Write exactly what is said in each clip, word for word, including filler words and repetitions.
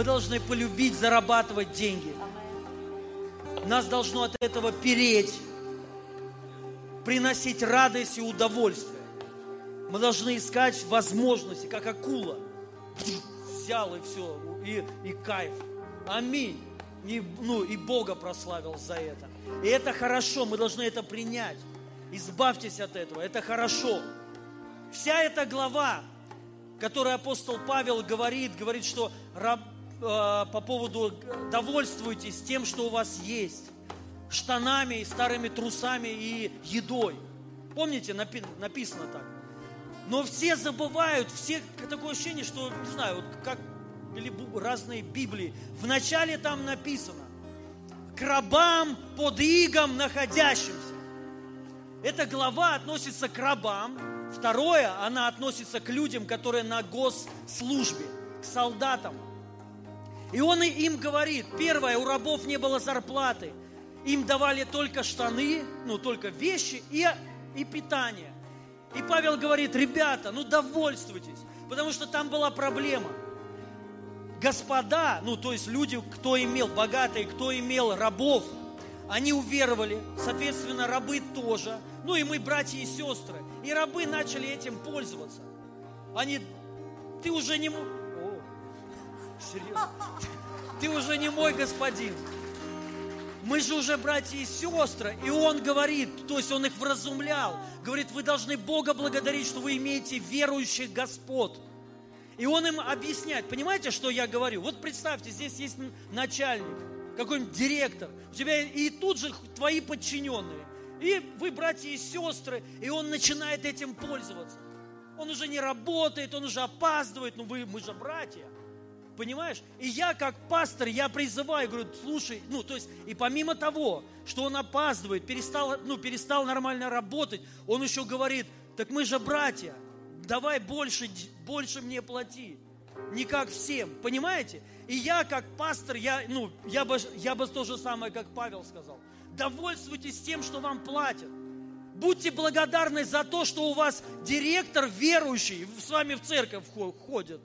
Мы должны полюбить зарабатывать деньги. Нас должно от этого переть, приносить радость и удовольствие. Мы должны искать возможности, как акула. Взял и все, и, и кайф. Аминь. И, ну, и Бога прославил за это. И это хорошо, мы должны это принять. Избавьтесь от этого, это хорошо. Вся эта глава, которую апостол Павел говорит, говорит, что раб, э, по поводу довольствуйтесь тем, что у вас есть. Штанами, и старыми трусами и едой. Помните, напи- написано так. Но все забывают, все такое ощущение, что, не знаю, вот как или разные Библии. Вначале там написано: к рабам под игом находящимся. Эта глава относится к рабам. Второе, она относится к людям, которые на госслужбе, к солдатам. И он им говорит: первое, у рабов не было зарплаты. Им давали только штаны, ну, только вещи и, и питание. И Павел говорит: ребята, ну, довольствуйтесь. Потому что там была проблема. Господа, ну, то есть люди, кто имел, богатые, кто имел рабов, они уверовали, соответственно, рабы тоже. Ну, и мы, братья и сестры. И рабы начали этим пользоваться. Они, ты уже не мой... О, серьезно? Ты уже не мой господин. Мы же уже братья и сестры. И он говорит, то есть он их вразумлял. Говорит, вы должны Бога благодарить, что вы имеете верующих господ. И он им объясняет. Понимаете, что я говорю? Вот представьте, здесь есть начальник, какой-нибудь директор. У тебя и тут же твои подчиненные. И вы братья и сестры. И он начинает этим пользоваться. Он уже не работает, он уже опаздывает. Ну вы, мы же братья. Понимаешь? И я, как пастор, я призываю, говорю, слушай, ну, то есть, и помимо того, что он опаздывает, перестал, ну, перестал нормально работать, он еще говорит, так мы же братья, давай больше, больше мне плати, не как всем, понимаете? И я, как пастор, я, ну, я бы, я бы то же самое, как Павел сказал, довольствуйтесь тем, что вам платят. Будьте благодарны за то, что у вас директор верующий с вами в церковь ходит.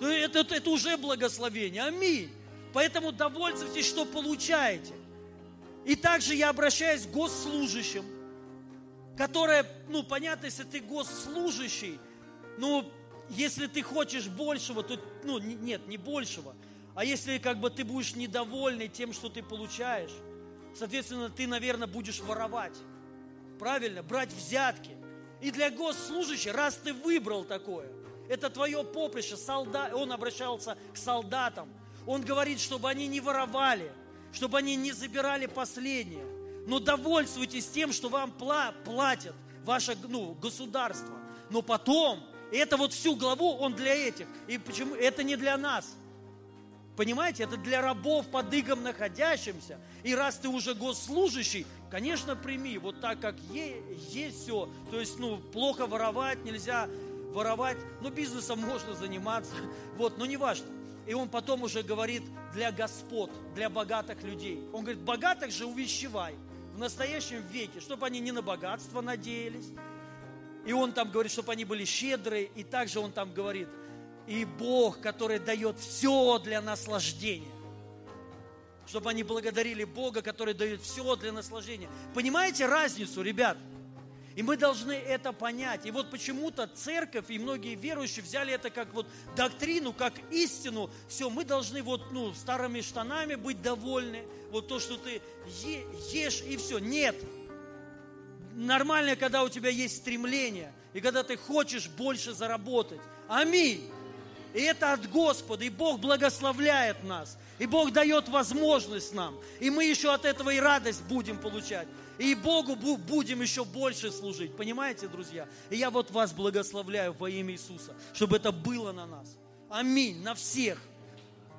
Это, это, это уже благословение. Аминь. Поэтому довольствуйтесь, что получаете. И также я обращаюсь к госслужащим, которые, ну, понятно, если ты госслужащий, ну, если ты хочешь большего, то, ну, нет, не большего, а если, как бы, ты будешь недовольный тем, что ты получаешь, соответственно, ты, наверное, будешь воровать. Правильно? Брать взятки. И для госслужащих, раз ты выбрал такое, это твое поприще. Солда... Он обращался к солдатам. Он говорит, чтобы они не воровали, чтобы они не забирали последнее. Но довольствуйтесь тем, что вам пла... платят ваше, ну, государство. Но потом, это вот всю главу он для этих. И почему? Это не для нас. Понимаете? Это для рабов под игом находящимся. И раз ты уже госслужащий, конечно, прими. Вот так как е... есть все. То есть, ну, плохо воровать нельзя... воровать, но бизнесом можно заниматься, вот, но не важно. И он потом уже говорит для господ, для богатых людей. Он говорит, богатых же увещевай в настоящем веке, чтобы они не на богатство надеялись. И он там говорит, чтобы они были щедрые, и также он там говорит, и Бог, который дает все для наслаждения. Чтобы они благодарили Бога, который дает все для наслаждения. Понимаете разницу, ребят? И мы должны это понять. И вот почему-то церковь и многие верующие взяли это как вот доктрину, как истину. Все, мы должны вот, ну, старыми штанами быть довольны. Вот то, что ты е- ешь, и все. Нет. Нормально, когда у тебя есть стремление. И когда ты хочешь больше заработать. Аминь. И это от Господа. И Бог благословляет нас. И Бог дает возможность нам. И мы еще от этого и радость будем получать. И Богу будем еще больше служить. Понимаете, друзья? И я вот вас благословляю во имя Иисуса, чтобы это было на нас. Аминь. На всех.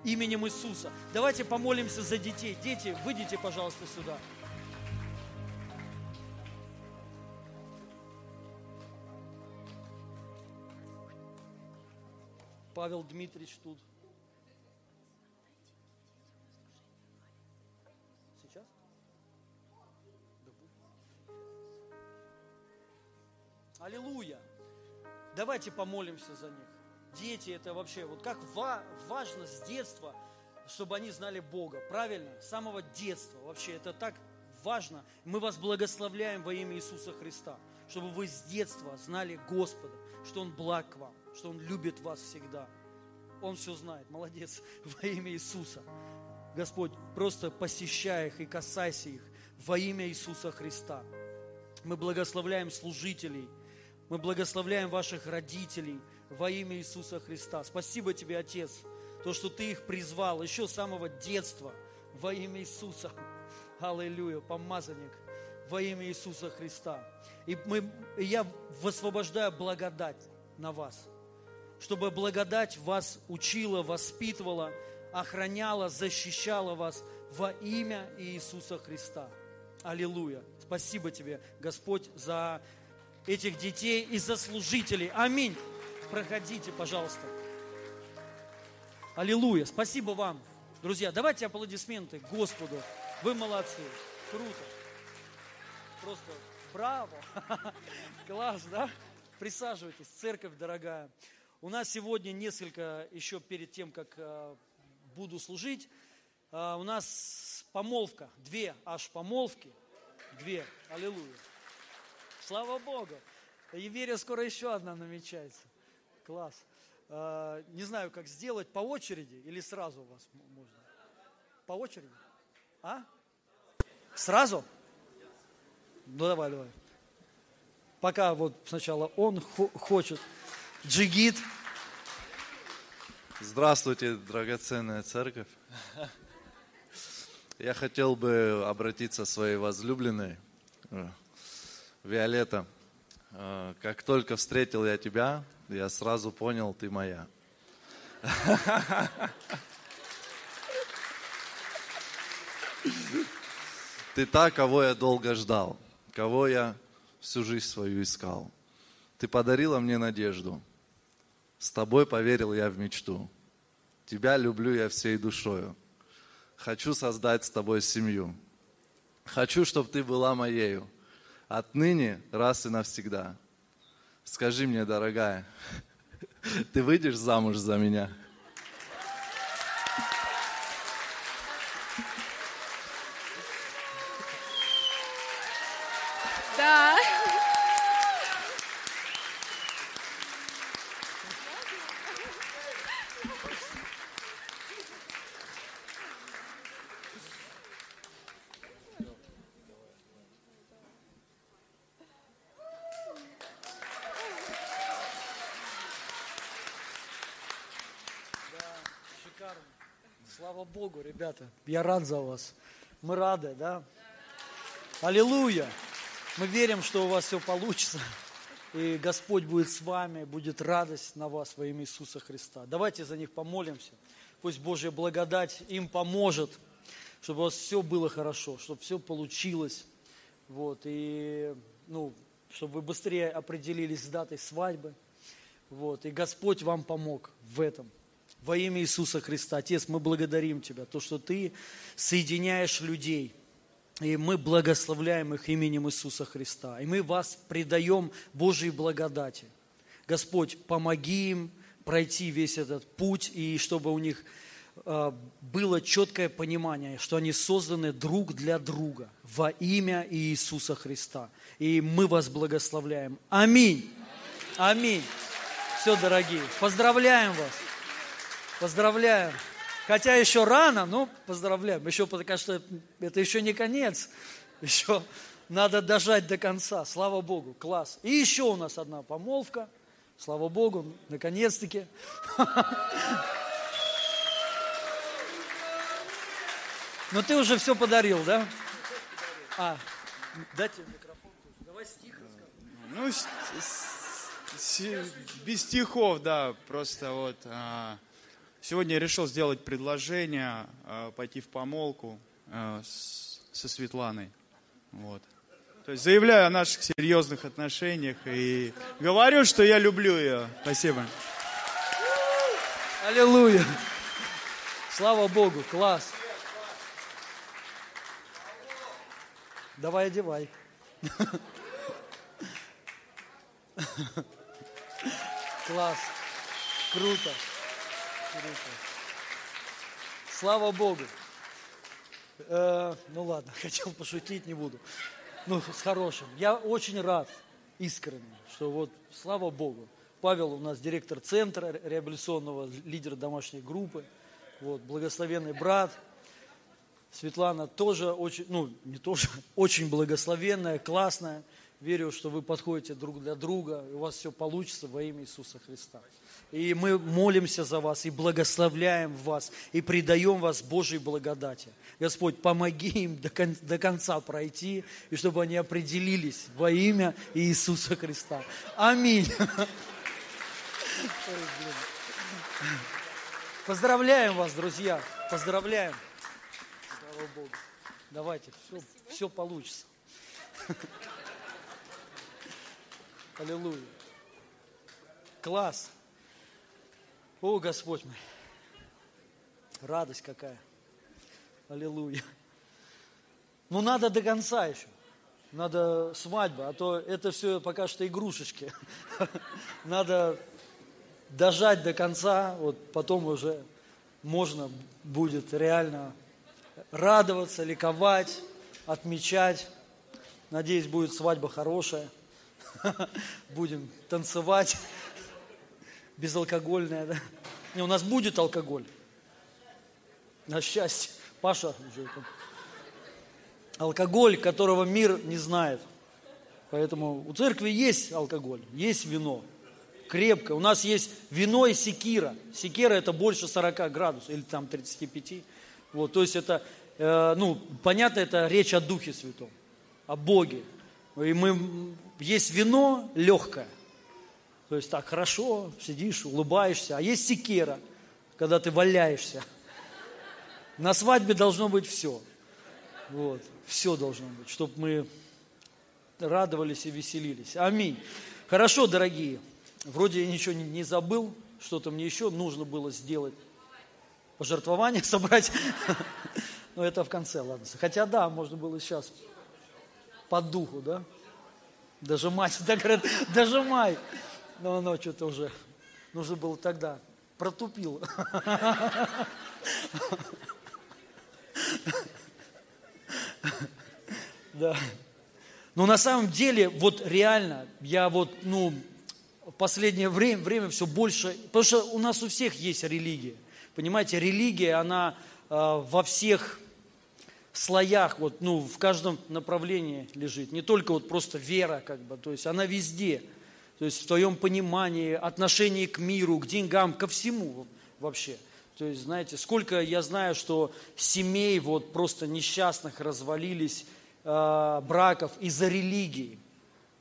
Именем Иисуса. Давайте помолимся за детей. Дети, выйдите, пожалуйста, сюда. Павел Дмитриевич тут. Аллилуйя! Давайте помолимся за них. Дети, это вообще, вот как ва- важно с детства чтобы они знали Бога. Правильно? С самого детства. Вообще это так важно. Мы вас благословляем во имя Иисуса Христа, чтобы вы с детства знали Господа, что Он благ к вам, что Он любит вас всегда. Он все знает. Молодец. Во имя Иисуса. Господь, просто посещай их и касайся их во имя Иисуса Христа. Мы благословляем служителей, мы благословляем ваших родителей во имя Иисуса Христа. Спасибо тебе, Отец, то, что ты их призвал еще с самого детства во имя Иисуса. Аллилуйя, помазанник во имя Иисуса Христа. И, мы, и я высвобождаю благодать на вас, чтобы благодать вас учила, воспитывала, охраняла, защищала вас во имя Иисуса Христа. Аллилуйя. Спасибо тебе, Господь, за этих детей и за служителей. Аминь. Проходите, пожалуйста. Аллилуйя. Спасибо вам, друзья. Давайте аплодисменты Господу. Вы молодцы. Круто. Просто браво. Класс, да? Присаживайтесь, церковь дорогая. У нас сегодня несколько, еще перед тем, как буду служить, у нас помолвка, две аж помолвки, две, аллилуйя, слава Богу, и верю, скоро еще одна намечается, класс, не знаю, как сделать, по очереди или сразу у вас можно, по очереди, а, сразу, ну давай, давай, пока вот сначала он хочет, джигит. Здравствуйте, драгоценная церковь. Я хотел бы обратиться к своей возлюбленной, Виолетта. Как только встретил я тебя, я сразу понял, ты моя. Ты та, кого я долго ждал, кого я всю жизнь свою искал. Ты подарила мне надежду. С тобой поверил я в мечту. Тебя люблю я всей душою. Хочу создать с тобой семью. Хочу, чтобы ты была моею. Отныне, раз и навсегда. Скажи мне, дорогая, ты выйдешь замуж за меня? Да. Слава Богу, ребята, я рад за вас. Мы рады, да? Да? Аллилуйя! Мы верим, что у вас все получится. И Господь будет с вами, будет радость на вас во имя Иисуса Христа. Давайте за них помолимся. Пусть Божья благодать им поможет, чтобы у вас все было хорошо, чтобы все получилось. Вот. И, ну, чтобы вы быстрее определились с датой свадьбы. Вот. И Господь вам помог в этом. Во имя Иисуса Христа. Отец, мы благодарим Тебя, то, что Ты соединяешь людей. И мы благословляем их именем Иисуса Христа. И мы вас предаем Божьей благодати. Господь, помоги им пройти весь этот путь, и чтобы у них было четкое понимание, что они созданы друг для друга во имя Иисуса Христа. И мы вас благословляем. Аминь. Аминь. Все, дорогие, поздравляем вас. Поздравляем. Хотя еще рано, но поздравляем. Еще, потому что это еще не конец. Еще надо дожать до конца. Слава Богу, класс. И еще у нас одна помолвка. Слава Богу, наконец-таки. Но ты уже все подарил, да? А, дайте микрофон. Давай стих расскажем. Ну, без стихов, да, просто вот... Сегодня я решил сделать предложение, пойти в помолвку со Светланой. Вот. То есть заявляю о наших серьезных отношениях и говорю, что я люблю ее. Спасибо. Аллилуйя. Слава Богу, класс. Давай одевай. Класс, круто. Слава Богу. Э, ну ладно, хотел пошутить, не буду. Ну, с хорошим. Я очень рад искренне, что вот, слава Богу, Павел у нас директор центра реабилитационного, лидер домашней группы, вот, благословенный брат. Светлана тоже очень, ну, не тоже, очень благословенная, классная. Верю, что вы подходите друг для друга, и у вас все получится во имя Иисуса Христа. И мы молимся за вас, и благословляем вас, и предаем вас Божьей благодати. Господь, помоги им до кон- до конца пройти, и чтобы они определились во имя Иисуса Христа. Аминь. Поздравляем вас, друзья. Поздравляем. Слава Богу. Давайте, все, все получится. Аллилуйя. Класс. О, Господь мой. Радость какая. Аллилуйя. Ну, надо до конца еще. Надо свадьба, а то это все пока что игрушечки. Надо дожать до конца, вот потом уже можно будет реально радоваться, ликовать, отмечать. Надеюсь, будет свадьба хорошая. Будем танцевать. Безалкогольная, да? Не, у нас будет алкоголь. На счастье. Паша. Алкоголь, которого мир не знает. Поэтому у церкви есть алкоголь, есть вино. Крепкое. У нас есть вино и секира. Секира это больше сорок градусов или там тридцать пять. Вот, то есть это, э, ну, понятно, это речь о Духе Святом, о Боге. И мы, есть вино легкое. То есть так хорошо, сидишь, улыбаешься. А есть секера, когда ты валяешься. На свадьбе должно быть все. Вот, все должно быть, чтобы мы радовались и веселились. Аминь. Хорошо, дорогие. Вроде я ничего не забыл, что-то мне еще нужно было сделать. Пожертвование собрать. Но это в конце, ладно. Хотя да, можно было сейчас по духу, да? Дожимать, так говорят, дожимай. Но оно что-то уже нужно было тогда. Протупило. Да. Но на самом деле, вот реально, я вот, ну, в последнее время, время все больше... Потому что у нас у всех есть религия. Понимаете, религия, она э, во всех слоях, вот, ну, в каждом направлении лежит. Не только вот просто вера, как бы, то есть она везде. То есть в твоем понимании, отношении к миру, к деньгам, ко всему вообще. То есть, знаете, сколько я знаю, что семей вот просто несчастных развалились, э, браков из-за религии.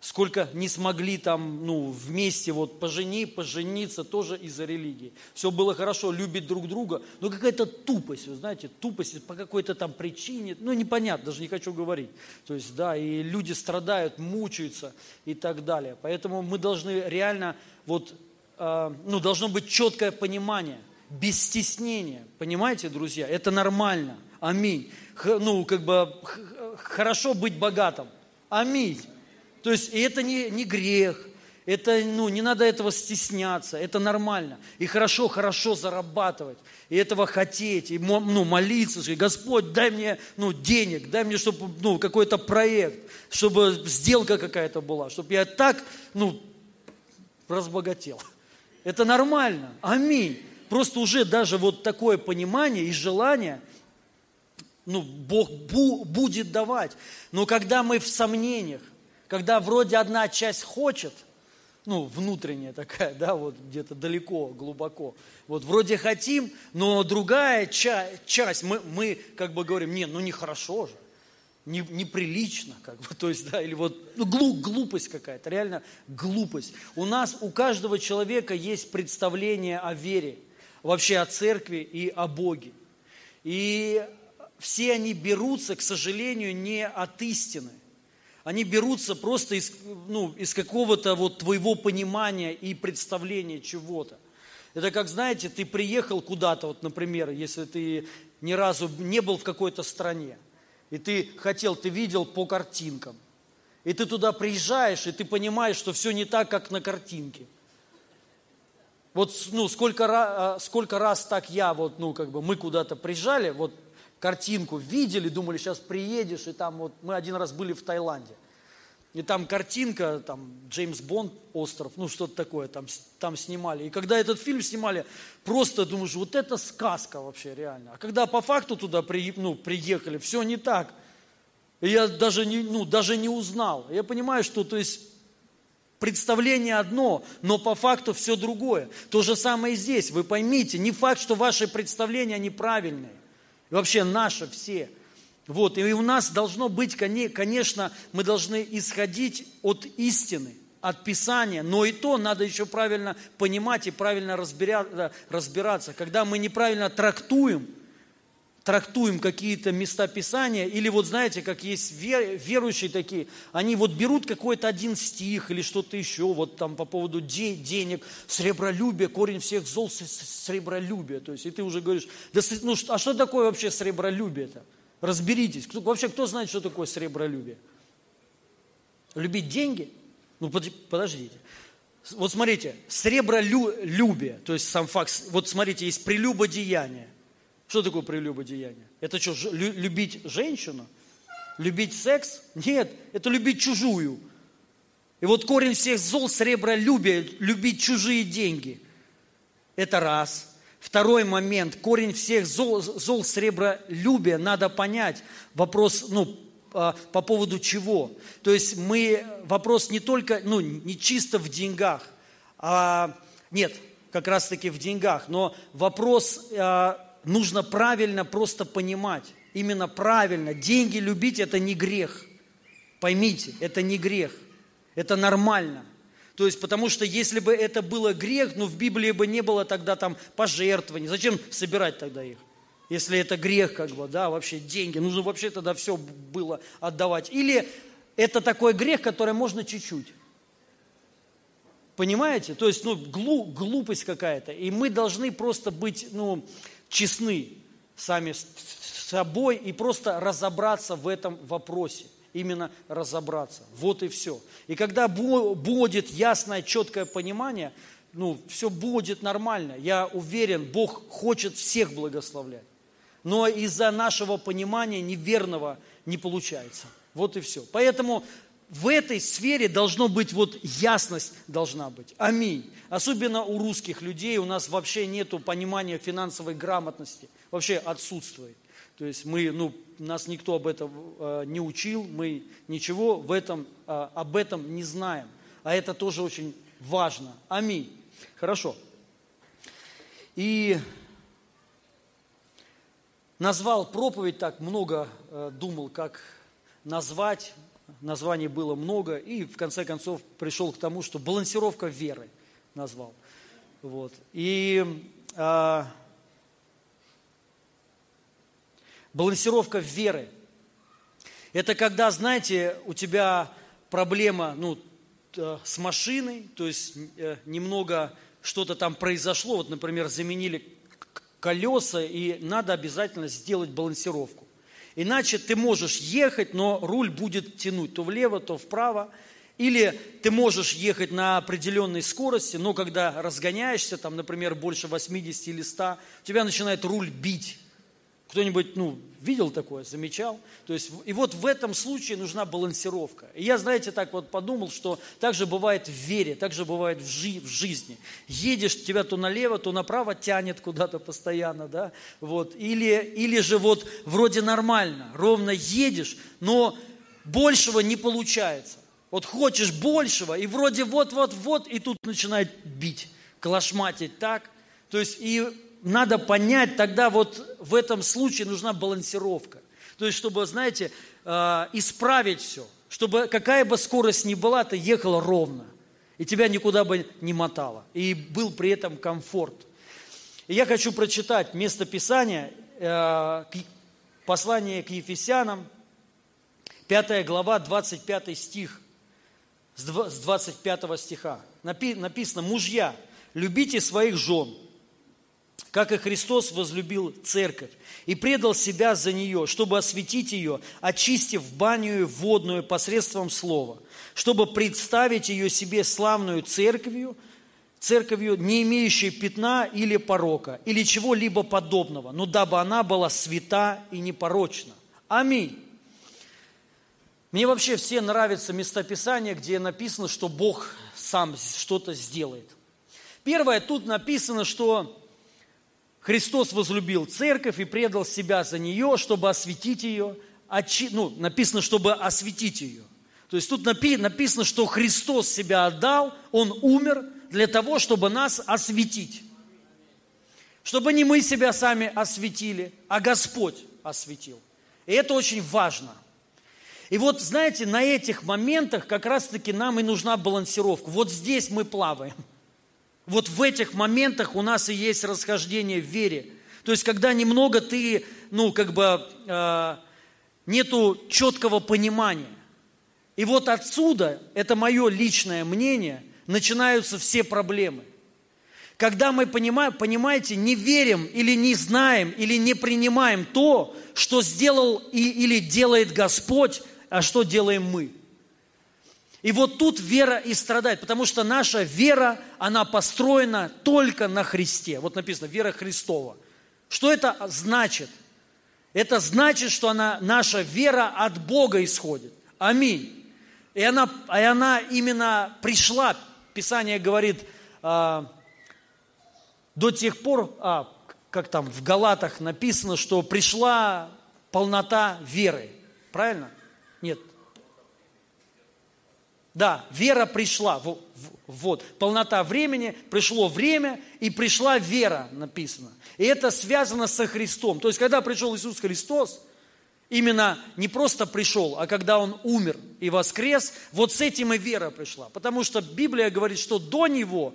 Сколько не смогли там, ну, вместе вот пожени, пожениться тоже из-за религии. Все было хорошо, любить друг друга, но какая-то тупость, вы знаете, тупость по какой-то там причине, ну, непонятно, даже не хочу говорить. То есть, да, и люди страдают, мучаются и так далее. Поэтому мы должны реально, вот, э, ну, должно быть четкое понимание, без стеснения, понимаете, друзья, это нормально, аминь. Х, ну, как бы, х, хорошо быть богатым, аминь. То есть это не, не грех, это, ну, не надо этого стесняться, это нормально. И хорошо, хорошо зарабатывать, и этого хотеть, и, ну, молиться, сказать, Господь, дай мне, ну, денег, дай мне, чтобы, ну, какой-то проект, чтобы сделка какая-то была, чтобы я так, ну, разбогател. Это нормально, аминь. Просто уже даже вот такое понимание и желание, ну, Бог бу- будет давать. Но когда мы в сомнениях, когда вроде одна часть хочет, ну, внутренняя такая, да, вот где-то далеко, глубоко, вот вроде хотим, но другая ча- часть, мы, мы как бы говорим, не, ну нехорошо же, не, неприлично, как бы, то есть, да, или вот, ну, глу- глупость какая-то, реально глупость. У нас, у каждого человека есть представление о вере, вообще о церкви и о Боге. И все они берутся, к сожалению, не от истины. Они берутся просто из, ну, из какого-то вот твоего понимания и представления чего-то. Это как, знаете, ты приехал куда-то, вот, например, если ты ни разу не был в какой-то стране, и ты хотел, ты видел по картинкам, и ты туда приезжаешь, и ты понимаешь, что все не так, как на картинке. Вот, ну, сколько, сколько раз так я, вот, ну, как бы мы куда-то приезжали, вот, картинку видели, думали, сейчас приедешь, и там вот, мы один раз были в Таиланде, и там картинка, там, Джеймс Бонд, остров, ну, что-то такое, там, там снимали. И когда этот фильм снимали, просто думаешь, вот это сказка вообще, реально. А когда по факту туда при, ну, приехали, все не так. И я даже не, ну, даже не узнал. Я понимаю, что, то есть, представление одно, но по факту все другое. То же самое и здесь. Вы поймите, не факт, что ваши представления неправильные. И вообще наши все. Вот. И у нас должно быть, конечно, мы должны исходить от истины, от Писания. Но и то надо еще правильно понимать и правильно разбираться. Когда мы неправильно трактуем, трактуем какие-то места Писания, или вот знаете, как есть верующие такие, они вот берут какой-то один стих или что-то еще, вот там по поводу де- денег, сребролюбие, корень всех зол, сребролюбие, то есть, и ты уже говоришь, да, ну, а что такое вообще сребролюбие-то? Разберитесь, кто, вообще кто знает, что такое сребролюбие? Любить деньги? Ну, под, подождите. Вот смотрите, сребролюбие, то есть сам факт, вот смотрите, есть прелюбодеяние. Что такое прелюбодеяние? Это что, лю- любить женщину? Любить секс? Нет, это любить чужую. И вот корень всех зол – сребролюбие, любить чужие деньги. Это раз. Второй момент. Корень всех зол, зол сребролюбие, надо понять. Вопрос, ну, по поводу чего. То есть мы, вопрос не только, ну, не чисто в деньгах, а, нет, как раз-таки в деньгах, но вопрос... А, нужно правильно просто понимать, именно правильно. Деньги любить – это не грех. Поймите, это не грех, это нормально. То есть, потому что если бы это было грех, ну в Библии бы не было тогда там пожертвований. Зачем собирать тогда их? Если это грех, как бы, да, вообще деньги. Нужно вообще тогда все было отдавать. Или это такой грех, который можно чуть-чуть. Понимаете? То есть, ну, глу, глупость какая-то. И мы должны просто быть, ну... честны сами с собой и просто разобраться в этом вопросе. Именно разобраться. Вот и все. И когда будет ясное, четкое понимание, ну, все будет нормально. Я уверен, Бог хочет всех благословлять. Но из-за нашего понимания неверного не получается. Вот и все. Поэтому... в этой сфере должно быть, вот ясность должна быть. Аминь. Особенно у русских людей, у нас вообще нет понимания финансовой грамотности. Вообще отсутствует. То есть мы, ну, нас никто об этом э, не учил, мы ничего в этом, э, об этом не знаем. А это тоже очень важно. Аминь. Хорошо. И назвал проповедь так, много э, думал, как назвать. Названий было много, и в конце концов пришел к тому, что «Балансировка веры» назвал. Вот. И а, балансировка веры – это когда, знаете, у тебя проблема, ну, с машиной, то есть немного что-то там произошло, вот, например, заменили колеса, и надо обязательно сделать балансировку. Иначе ты можешь ехать, но руль будет тянуть то влево, то вправо. Или ты можешь ехать на определенной скорости, но когда разгоняешься, там, например, больше восьмидесяти или ста, у тебя начинает руль бить. Кто-нибудь, ну, видел такое, замечал? То есть, и вот в этом случае нужна балансировка. И я, знаете, так вот подумал, что так же бывает в вере, так же бывает в, жи- в жизни. Едешь, тебя то налево, то направо тянет куда-то постоянно, да? Вот. Или, или же вот вроде нормально, ровно едешь, но большего не получается. Вот хочешь большего, и вроде вот-вот-вот, и тут начинает бить, клашматить так. То есть, и... надо понять, тогда вот в этом случае нужна балансировка. То есть, чтобы, знаете, исправить все. Чтобы какая бы скорость ни была, ты ехал ровно. И тебя никуда бы не мотало. И был при этом комфорт. И я хочу прочитать место Писания, послание к Ефесянам, пятая глава, двадцать пятый стих, с двадцать пятого стиха. Написано: «Мужья, любите своих жен, как и Христос возлюбил церковь и предал себя за нее, чтобы осветить ее, очистив баню водную посредством слова, чтобы представить ее себе славную церковью, церковью, не имеющей пятна или порока, или чего-либо подобного, но дабы она была свята и непорочна. Аминь. Мне вообще все нравятся местописания, где написано, что Бог сам что-то сделает. Первое, тут написано, что Христос возлюбил церковь и предал себя за нее, чтобы осветить ее. Очи... Ну, написано, чтобы осветить ее. То есть тут напи... написано, что Христос себя отдал, Он умер для того, чтобы нас осветить. Чтобы не мы себя сами осветили, а Господь осветил. И это очень важно. И вот, знаете, на этих моментах как раз-таки нам и нужна балансировка. Вот здесь мы плаваем. Вот в этих моментах у нас и есть расхождение в вере. То есть, когда немного ты, ну, как бы, э, нету четкого понимания. И вот отсюда, это мое личное мнение, начинаются все проблемы. Когда мы, понимаем, понимаете, не верим или не знаем, или не принимаем то, что сделал и, или делает Господь, а что делаем мы. И вот тут вера и страдает, потому что наша вера, она построена только на Христе. Вот написано, вера Христова. Что это значит? Это значит, что она, наша вера от Бога исходит. Аминь. И она, и она именно пришла, Писание говорит, а, до тех пор, а, как там в Галатах написано, что пришла полнота веры. Правильно? Нет. Да, вера пришла, вот, полнота времени, пришло время и пришла вера, написано. И это связано со Христом. То есть, когда пришел Иисус Христос, именно не просто пришел, а когда Он умер и воскрес, вот с этим и вера пришла. Потому что Библия говорит, что до Него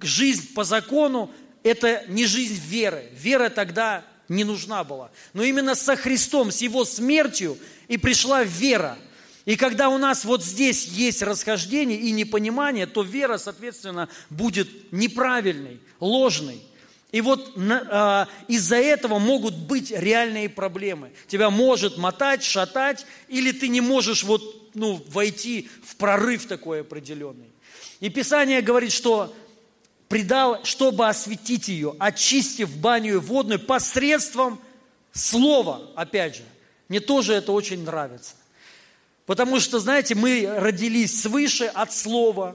жизнь по закону – это не жизнь веры. Вера тогда не нужна была. Но именно со Христом, с Его смертью и пришла вера. И когда у нас вот здесь есть расхождение и непонимание, то вера, соответственно, будет неправильной, ложной. И вот э, из-за этого могут быть реальные проблемы. Тебя может мотать, шатать, или ты не можешь вот, ну, войти в прорыв такой определенный. И Писание говорит, что предал, чтобы осветить ее, очистив баню водную посредством слова, опять же. Мне тоже это очень нравится. Потому что, знаете, мы родились свыше от Слова,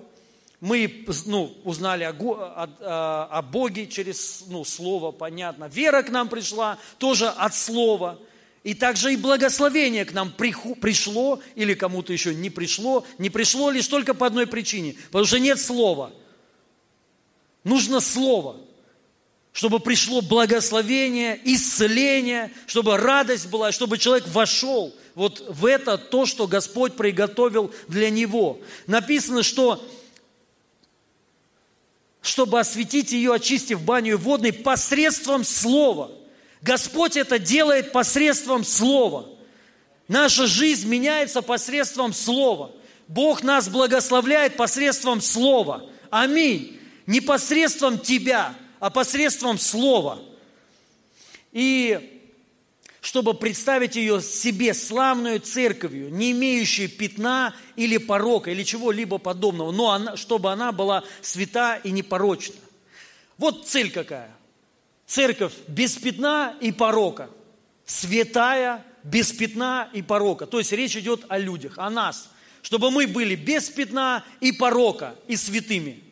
мы, ну, узнали о, о, о Боге через, ну, Слово, понятно. Вера к нам пришла тоже от Слова. И также и благословение к нам пришло, или кому-то еще не пришло, не пришло лишь только по одной причине, потому что нет Слова. Нужно Слово, чтобы пришло благословение, исцеление, чтобы радость была, чтобы человек вошел вот в это то, что Господь приготовил для него. Написано, что чтобы осветить ее, очистив баню водной посредством слова. Господь это делает посредством слова. Наша жизнь меняется посредством слова. Бог нас благословляет посредством слова. Аминь. Не посредством тебя, а посредством слова. И чтобы представить ее себе славную церковью, не имеющую пятна или порока, или чего-либо подобного, но она, чтобы она была свята и непорочна. Вот цель какая. Церковь без пятна и порока. Святая, без пятна и порока. То есть речь идет о людях, о нас. Чтобы мы были без пятна и порока, и святыми.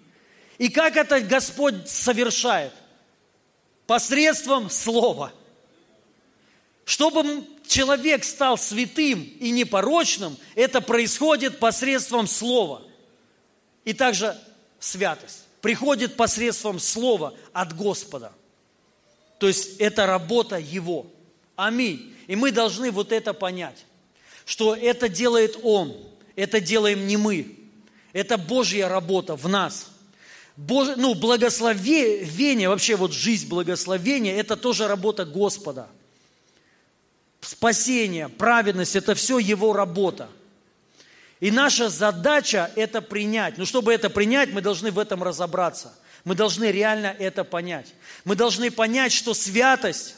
И как это Господь совершает? Посредством Слова. Чтобы человек стал святым и непорочным, это происходит посредством Слова. И также святость приходит посредством Слова от Господа. То есть это работа Его. Аминь. И мы должны вот это понять, что это делает Он, это делаем не мы. Это Божья работа в нас. Боже, ну, благословение, вообще вот жизнь благословения, это тоже работа Господа. Спасение, праведность – это все Его работа. И наша задача – это принять. Но чтобы это принять, мы должны в этом разобраться. Мы должны реально это понять. Мы должны понять, что святость,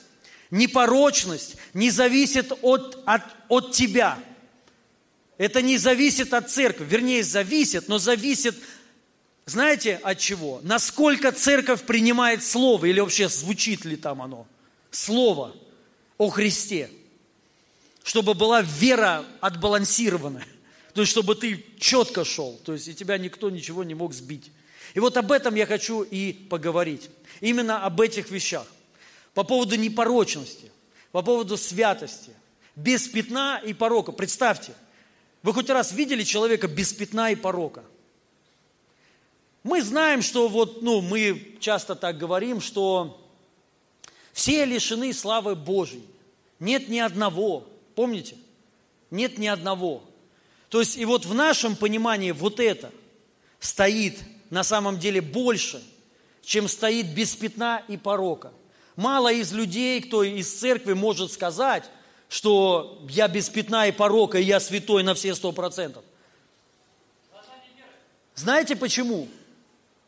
непорочность не зависит от, от, от тебя. Это не зависит от церкви. Вернее, зависит, но зависит Знаете, от чего? Насколько церковь принимает слово, или вообще звучит ли там оно, слово о Христе, чтобы была вера отбалансирована, то есть чтобы ты четко шел, то есть и тебя никто ничего не мог сбить. И вот об этом я хочу и поговорить, именно об этих вещах, по поводу непорочности, по поводу святости, без пятна и порока. Представьте, вы хоть раз видели человека без пятна и порока? Мы знаем, что вот, ну, мы часто так говорим, что все лишены славы Божьей. Нет ни одного, помните? Нет ни одного. То есть и вот в нашем понимании вот это стоит на самом деле больше, чем стоит без пятна и порока. Мало из людей, кто из церкви может сказать, что я без пятна и порока, и я святой на все сто процентов. Знаете почему?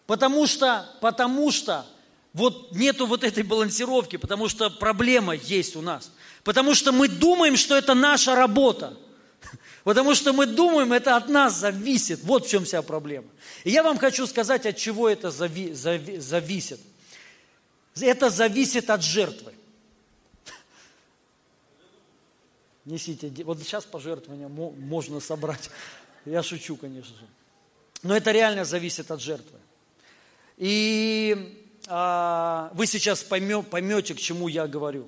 Потому что, потому что вот нету вот этой балансировки, потому что проблема есть у нас. Потому что мы думаем, что это наша работа. Потому что мы думаем, это от нас зависит. Вот в чем вся проблема. И я вам хочу сказать, от чего это зави- зави- зависит. Это зависит от жертвы. Несите. Вот сейчас пожертвования можно собрать. Я шучу, конечно же. Но это реально зависит от жертвы. И а, вы сейчас поймё, поймете, к чему я говорю.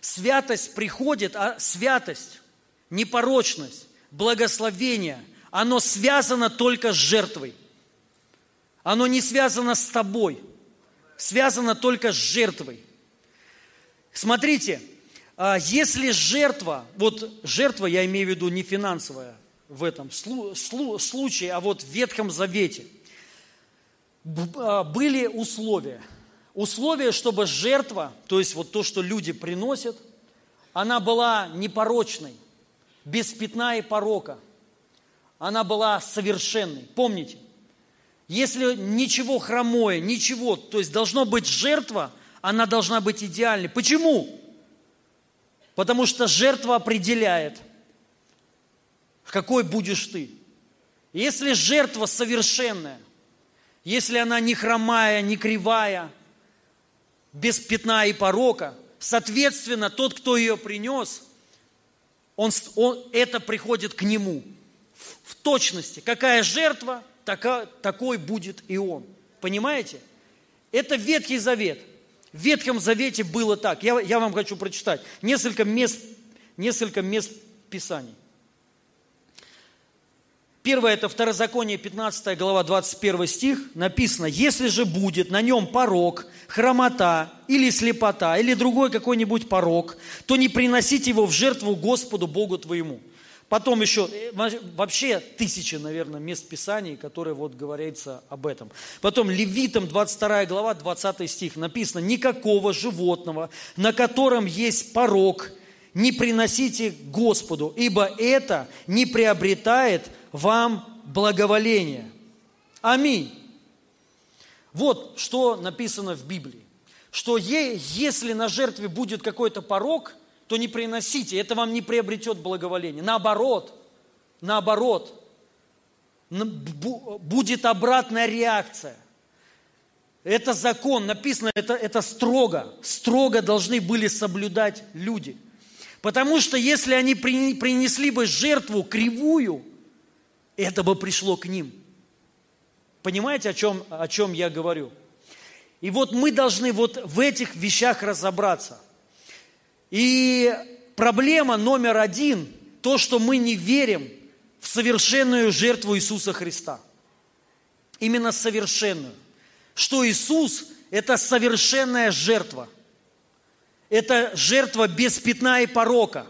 Святость приходит, а святость, непорочность, благословение, оно связано только с жертвой. Оно не связано с тобой. Связано только с жертвой. Смотрите, если жертва, вот жертва, я имею в виду не финансовая, в этом случае, а вот в Ветхом Завете были условия. Условия, чтобы жертва, то есть вот то, что люди приносят, она была непорочной, без пятна и порока. Она была совершенной. Помните, если ничего хромое, ничего, то есть должно быть жертва, она должна быть идеальной. Почему? Потому что жертва определяет, какой будешь ты. Если жертва совершенная, если она не хромая, не кривая, без пятна и порока, соответственно, тот, кто ее принес, он, он, это приходит к нему. В, в точности, какая жертва, така, такой будет и он. Понимаете? Это Ветхий Завет. В Ветхом Завете было так. Я, я вам хочу прочитать несколько мест, несколько мест Писаний. Первое, это Второзаконие, пятнадцатая глава, двадцать первый стих, написано: «Если же будет на нем порок, хромота или слепота, или другой какой-нибудь порок, то не приносите его в жертву Господу Богу твоему». Потом еще, вообще тысячи, наверное, мест Писаний, которые вот говорится об этом. Потом Левитам, двадцать вторая глава, двадцатый стих, написано: «Никакого животного, на котором есть порок, не приносите Господу, ибо это не приобретает вам благоволение». Аминь. Вот что написано в Библии. Что е, если на жертве будет какой-то порок, то не приносите, это вам не приобретет благоволение. Наоборот, наоборот, будет обратная реакция. Это закон, написано, это, это строго, строго должны были соблюдать люди. Потому что если они принесли бы жертву кривую, это бы пришло к ним. Понимаете, о чем, о чем я говорю? И вот мы должны вот в этих вещах разобраться. И проблема номер один, то, что мы не верим в совершенную жертву Иисуса Христа. Именно совершенную. Что Иисус – это совершенная жертва. Это жертва без пятна и порока.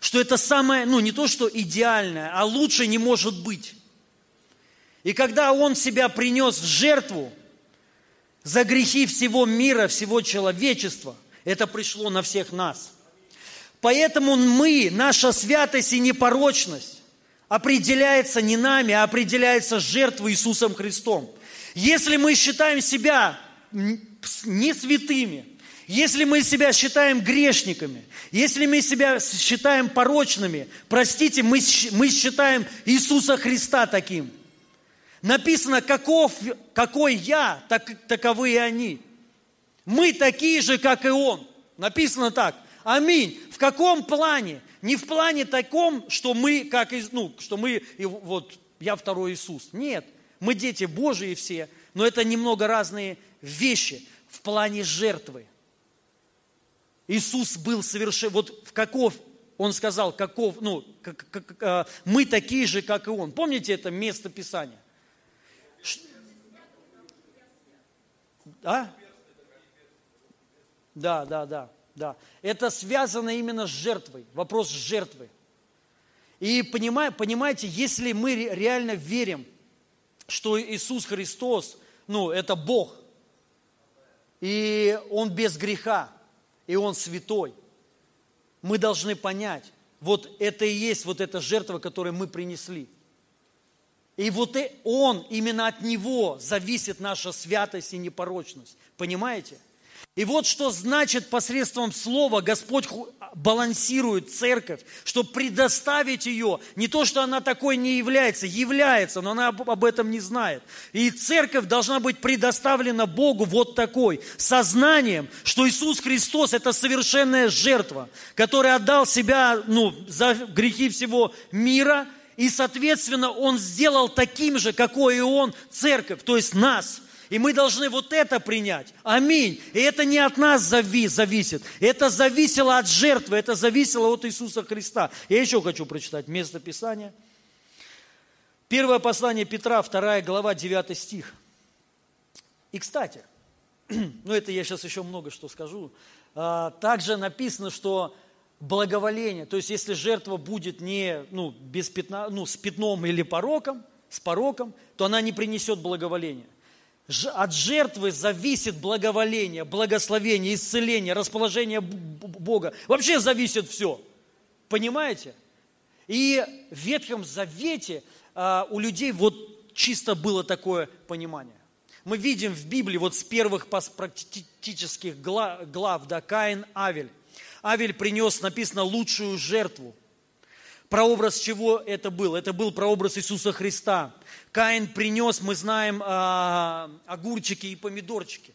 Что это самое, ну не то, что идеальное, а лучше не может быть. И когда Он себя принес в жертву за грехи всего мира, всего человечества, это пришло на всех нас. Поэтому мы, наша святость и непорочность определяется не нами, а определяется жертвой Иисусом Христом. Если мы считаем себя не святыми, если мы себя считаем грешниками, если мы себя считаем порочными, простите, мы, мы считаем Иисуса Христа таким. Написано, каков, какой я, так, таковы и они. Мы такие же, как и он. Написано так. Аминь. В каком плане? Не в плане таком, что мы, как, ну, что мы, вот, я второй Иисус. Нет, мы дети Божии все, но это немного разные вещи в плане жертвы. Иисус был совершен, вот в каков, он сказал, каков, ну, как, как, мы такие же, как и он. Помните это место Писания? А? Да, да, да, да. Это связано именно с жертвой, вопрос жертвы. И понимаете, если мы реально верим, что Иисус Христос, ну, это Бог, и Он без греха, и Он святой, мы должны понять, вот это и есть вот эта жертва, которую мы принесли. И вот Он, именно от Него зависит наша святость и непорочность. Понимаете? И вот что значит посредством слова Господь балансирует церковь, чтобы предоставить ее. Не то, что она такой не является, является, но она об этом не знает. И церковь должна быть предоставлена Богу вот такой, сознанием, что Иисус Христос – это совершенная жертва, которая отдал себя, ну, за грехи всего мира, и, соответственно, Он сделал таким же, какой и Он, церковь, то есть нас. И мы должны вот это принять. Аминь. И это не от нас зависит. Это зависело от жертвы. Это зависело от Иисуса Христа. Я еще хочу прочитать место Писания. Первое послание Петра, вторая глава, девятый стих. И, кстати, ну это я сейчас еще много что скажу. Также написано, что благоволение, то есть если жертва будет не, ну, без пятна, ну, с пятном или пороком, с пороком, то она не принесет благоволения. От жертвы зависит благоволение, благословение, исцеление, расположение Бога. Вообще зависит все. Понимаете? И в Ветхом Завете а, у людей вот чисто было такое понимание. Мы видим в Библии вот с первых практических глав, да, Каин, Авель. Авель принес, написано, лучшую жертву. Прообраз чего это был? Это был прообраз Иисуса Христа. Каин принес, мы знаем, огурчики и помидорчики.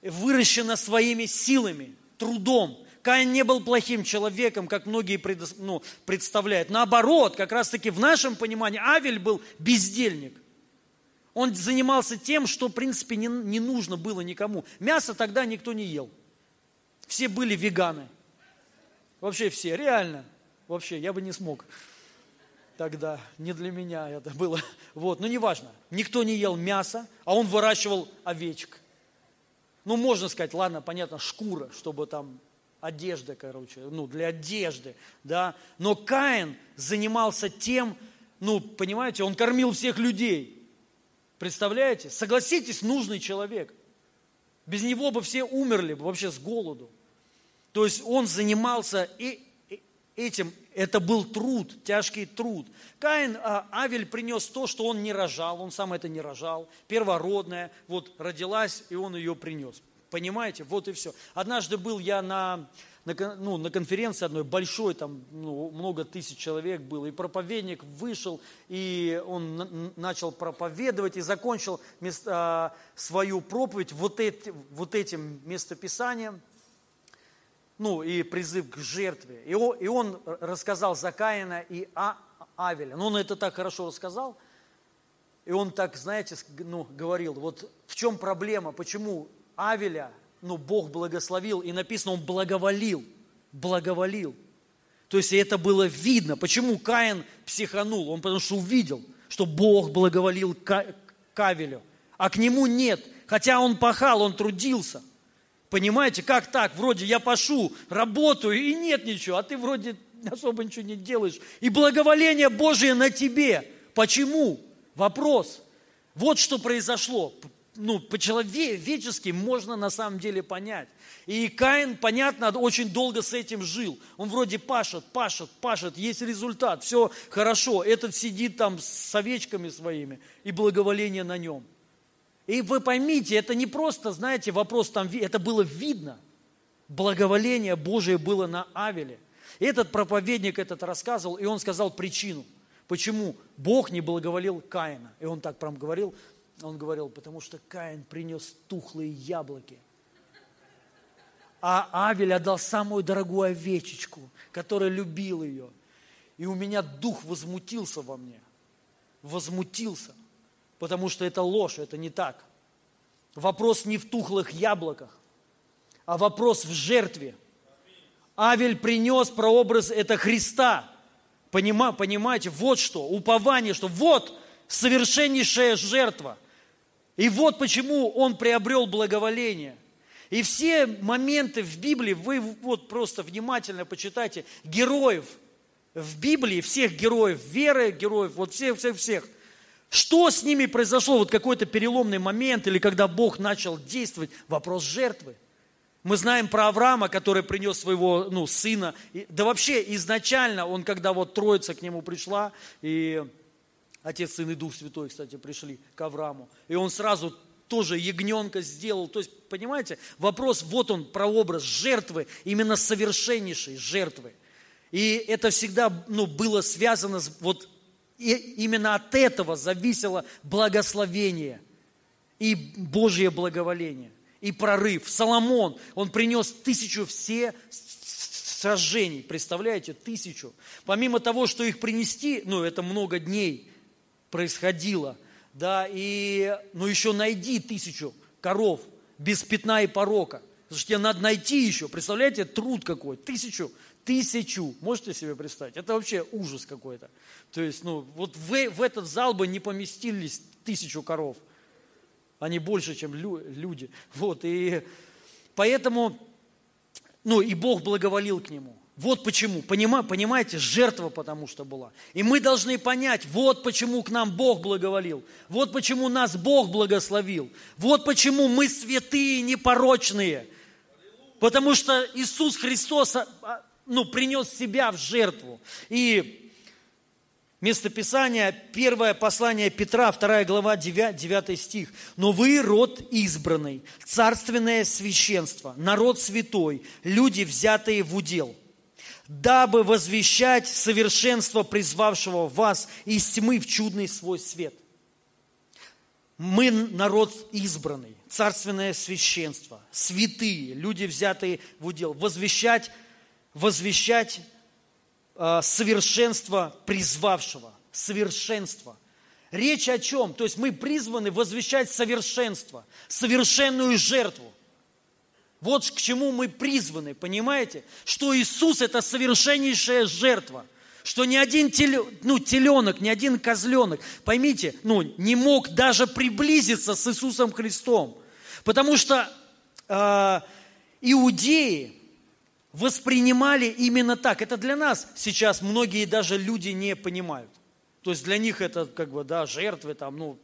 Выращено своими силами, трудом. Каин не был плохим человеком, как многие предо... ну, представляют. Наоборот, как раз-таки в нашем понимании Авель был бездельник. Он занимался тем, что, в принципе, не, не нужно было никому. Мясо тогда никто не ел. Все были веганы. Вообще все, реально. Вообще, я бы не смог тогда, не для меня это было. Вот, ну неважно, никто не ел мясо, а он выращивал овечек. Ну, можно сказать, ладно, понятно, шкура, чтобы там одежда, короче, ну, для одежды, да. Но Каин занимался тем, ну, понимаете, он кормил всех людей. Представляете? Согласитесь, нужный человек. Без него бы все умерли бы вообще с голоду. То есть он занимался и этим, это был труд, тяжкий труд. Каин, а, Авель принес то, что он не рожал, он сам это не рожал, первородная, вот родилась, и он ее принес. Понимаете? Вот и все. Однажды был я на, на, ну, на конференции одной большой, там ну, много тысяч человек было, и проповедник вышел, и он на, начал проповедовать, и закончил мест, а, свою проповедь вот, эти, вот этим местописанием. Ну, и призыв к жертве. И он, и он рассказал за Каина и а, Авеля. Ну, он это так хорошо рассказал. И он так, знаете, ну, говорил, вот в чем проблема, почему Авеля, ну, Бог благословил, и написано, он благоволил, благоволил. То есть это было видно, почему Каин психанул. Он потому что увидел, что Бог благоволил к, к Авелю, а к нему нет. Хотя он пахал, он трудился. Понимаете, как так? Вроде я пашу, работаю, и нет ничего, а ты вроде особо ничего не делаешь. И благоволение Божие на тебе. Почему? Вопрос. Вот что произошло. Ну, по-человечески можно на самом деле понять. И Каин, понятно, очень долго с этим жил. Он вроде пашет, пашет, пашет, есть результат, все хорошо. Этот сидит там с овечками своими, и благоволение на нем. И вы поймите, это не просто, знаете, вопрос там, это было видно. Благоволение Божие было на Авеле. И этот проповедник этот рассказывал, и он сказал причину. Почему Бог не благоволил Каина? И он так прям говорил, он говорил, потому что Каин принес тухлые яблоки, а Авель отдал самую дорогую овечечку, которая любил ее. И у меня дух возмутился во мне, возмутился, потому что это ложь, это не так. Вопрос не в тухлых яблоках, а вопрос в жертве. Авель принес прообраз, это Христа. Понима, понимаете, вот что, упование, что вот совершеннейшая жертва. И вот почему он приобрел благоволение. И все моменты в Библии, вы вот просто внимательно почитайте, героев в Библии, всех героев веры, героев, вот всех-всех-всех. Что с ними произошло? Вот какой-то переломный момент, или когда Бог начал действовать, вопрос жертвы. Мы знаем про Авраама, который принес своего ну, сына. Да вообще изначально он, когда вот Троица к нему пришла, и Отец, Сын и Дух Святой, кстати, пришли к Аврааму, и он сразу тоже ягненка сделал. То есть, понимаете, вопрос, вот он, прообраз жертвы, именно совершеннейшей жертвы. И это всегда ну, было связано, с, вот и именно от этого зависело благословение и Божье благоволение. И прорыв. Соломон, он принес тысячу все сражений. Представляете, тысячу. Помимо того, что их принести, ну, это много дней происходило, да, и, ну, еще найди тысячу коров без пятна и порока. Потому что тебе надо найти еще, представляете, труд какой, тысячу, тысячу, можете себе представить? Это вообще ужас какой-то. То есть, ну, вот в, в этот зал бы не поместились тысячу коров. Они больше, чем люди. Вот, и поэтому, ну, и Бог благоволил к нему. Вот почему, понимаете, жертва потому что была. И мы должны понять, вот почему к нам Бог благоволил. Вот почему нас Бог благословил. Вот почему мы святые, непорочные. Потому что Иисус Христос, ну, принес себя в жертву. И... Местописание, первое послание Петра, вторая глава, девятый стих. «Но вы род избранный, царственное священство, народ святой, люди, взятые в удел, дабы возвещать совершенство призвавшего вас из тьмы в чудный свой свет». Мы народ избранный, царственное священство, святые, люди, взятые в удел, возвещать, возвещать, совершенство призвавшего, совершенство. Речь о чем? То есть мы призваны возвещать совершенство, совершенную жертву. Вот к чему мы призваны, понимаете? Что Иисус – это совершеннейшая жертва. Что ни один телё, ну, теленок, ни один козленок, поймите, ну, не мог даже приблизиться с Иисусом Христом. Потому что э, иудеи воспринимали именно так. Это для нас сейчас многие даже люди не понимают. То есть для них это как бы, да, жертвы там, ну,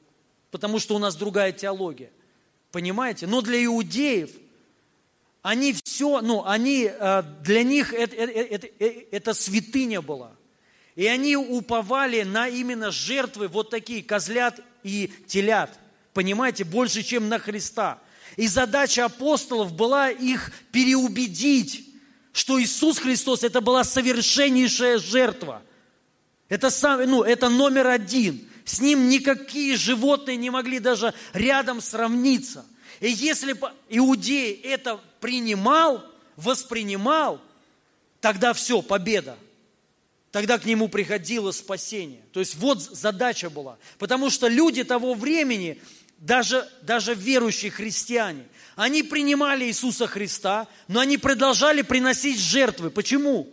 потому что у нас другая теология. Понимаете? Но для иудеев они все, ну, они, для них это, это, это, это святыня была. И они уповали на именно жертвы вот такие, козлят и телят. Понимаете? Больше, чем на Христа. И задача апостолов была их переубедить, что Иисус Христос – это была совершеннейшая жертва. Это, сам, ну, это номер один. С Ним никакие животные не могли даже рядом сравниться. И если бы иудей это принимал, воспринимал, тогда все, победа. Тогда к Нему приходило спасение. То есть вот задача была. Потому что люди того времени, даже, даже верующие христиане, они принимали Иисуса Христа, но они продолжали приносить жертвы. Почему?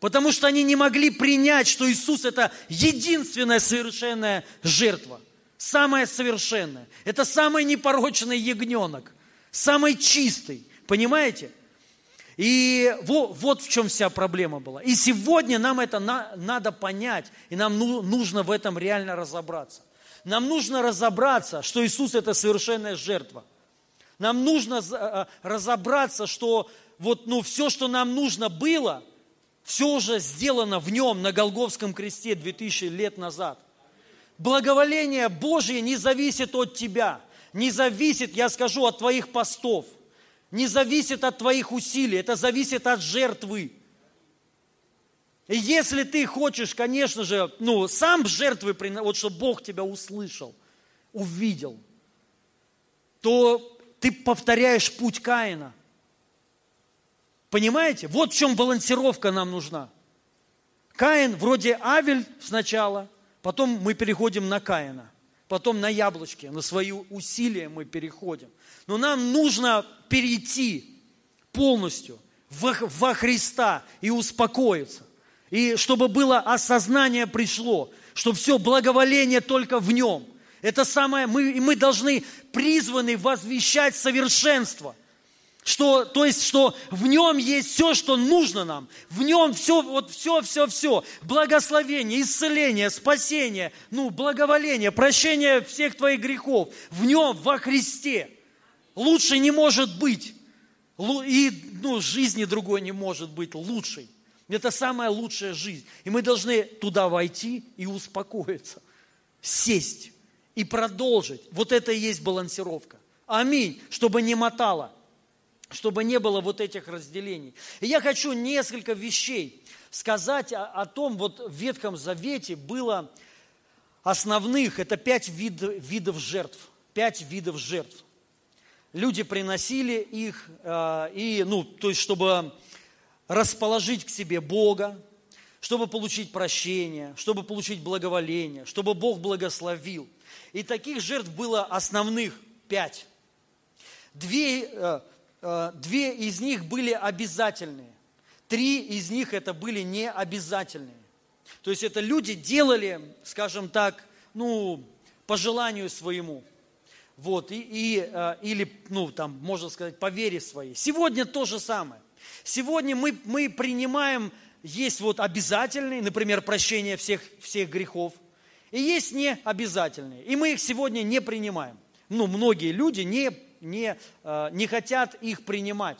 Потому что они не могли принять, что Иисус – это единственная совершенная жертва. Самая совершенная. Это самый непорочный ягненок. Самый чистый. Понимаете? И вот, вот в чем вся проблема была. И сегодня нам это на, надо понять. И нам ну, нужно в этом реально разобраться. Нам нужно разобраться, что Иисус – это совершенная жертва. Нам нужно разобраться, что вот, ну, все, что нам нужно было, все уже сделано в нем на Голгофском кресте две тысячи лет назад. Благоволение Божье не зависит от тебя, не зависит, я скажу, от твоих постов, не зависит от твоих усилий, это зависит от жертвы. И если ты хочешь, конечно же, ну, сам жертвы приносить, вот чтобы Бог тебя услышал, увидел, то ты повторяешь путь Каина. Понимаете? Вот в чем балансировка нам нужна. Каин, вроде Авель сначала, потом мы переходим на Каина, потом на яблочки, на свои усилия мы переходим. Но нам нужно перейти полностью во Христа и успокоиться. И чтобы было осознание пришло, что все благоволение только в Нем. Это самое, мы, мы должны призваны возвещать совершенство. Что, то есть, что в Нем есть все, что нужно нам. В Нем все, вот все, все, все. Благословение, исцеление, спасение, ну, благоволение, прощение всех твоих грехов. В Нем, во Христе. Лучше не может быть. И ну, жизни другой не может быть лучшей. Это самая лучшая жизнь. И мы должны туда войти и успокоиться. Сесть и продолжить. Вот это и есть балансировка. Аминь. Чтобы не мотало. Чтобы не было вот этих разделений. И я хочу несколько вещей сказать о, о том, вот в Ветхом Завете было основных, это пять вид, видов жертв. Пять видов жертв. Люди приносили их, э, и, ну, то есть, чтобы расположить к себе Бога, чтобы получить прощение, чтобы получить благоволение, чтобы Бог благословил. И таких жертв было основных пять. Две... Э, Две из них были обязательные, три из них это были необязательные. То есть это люди делали, скажем так, ну, по желанию своему, вот, и, и, или, ну, там, можно сказать, по вере своей. Сегодня то же самое. Сегодня мы, мы принимаем, есть вот обязательные, например, прощение всех, всех грехов, и есть необязательные, и мы их сегодня не принимаем. Ну, многие люди не Не, не хотят их принимать.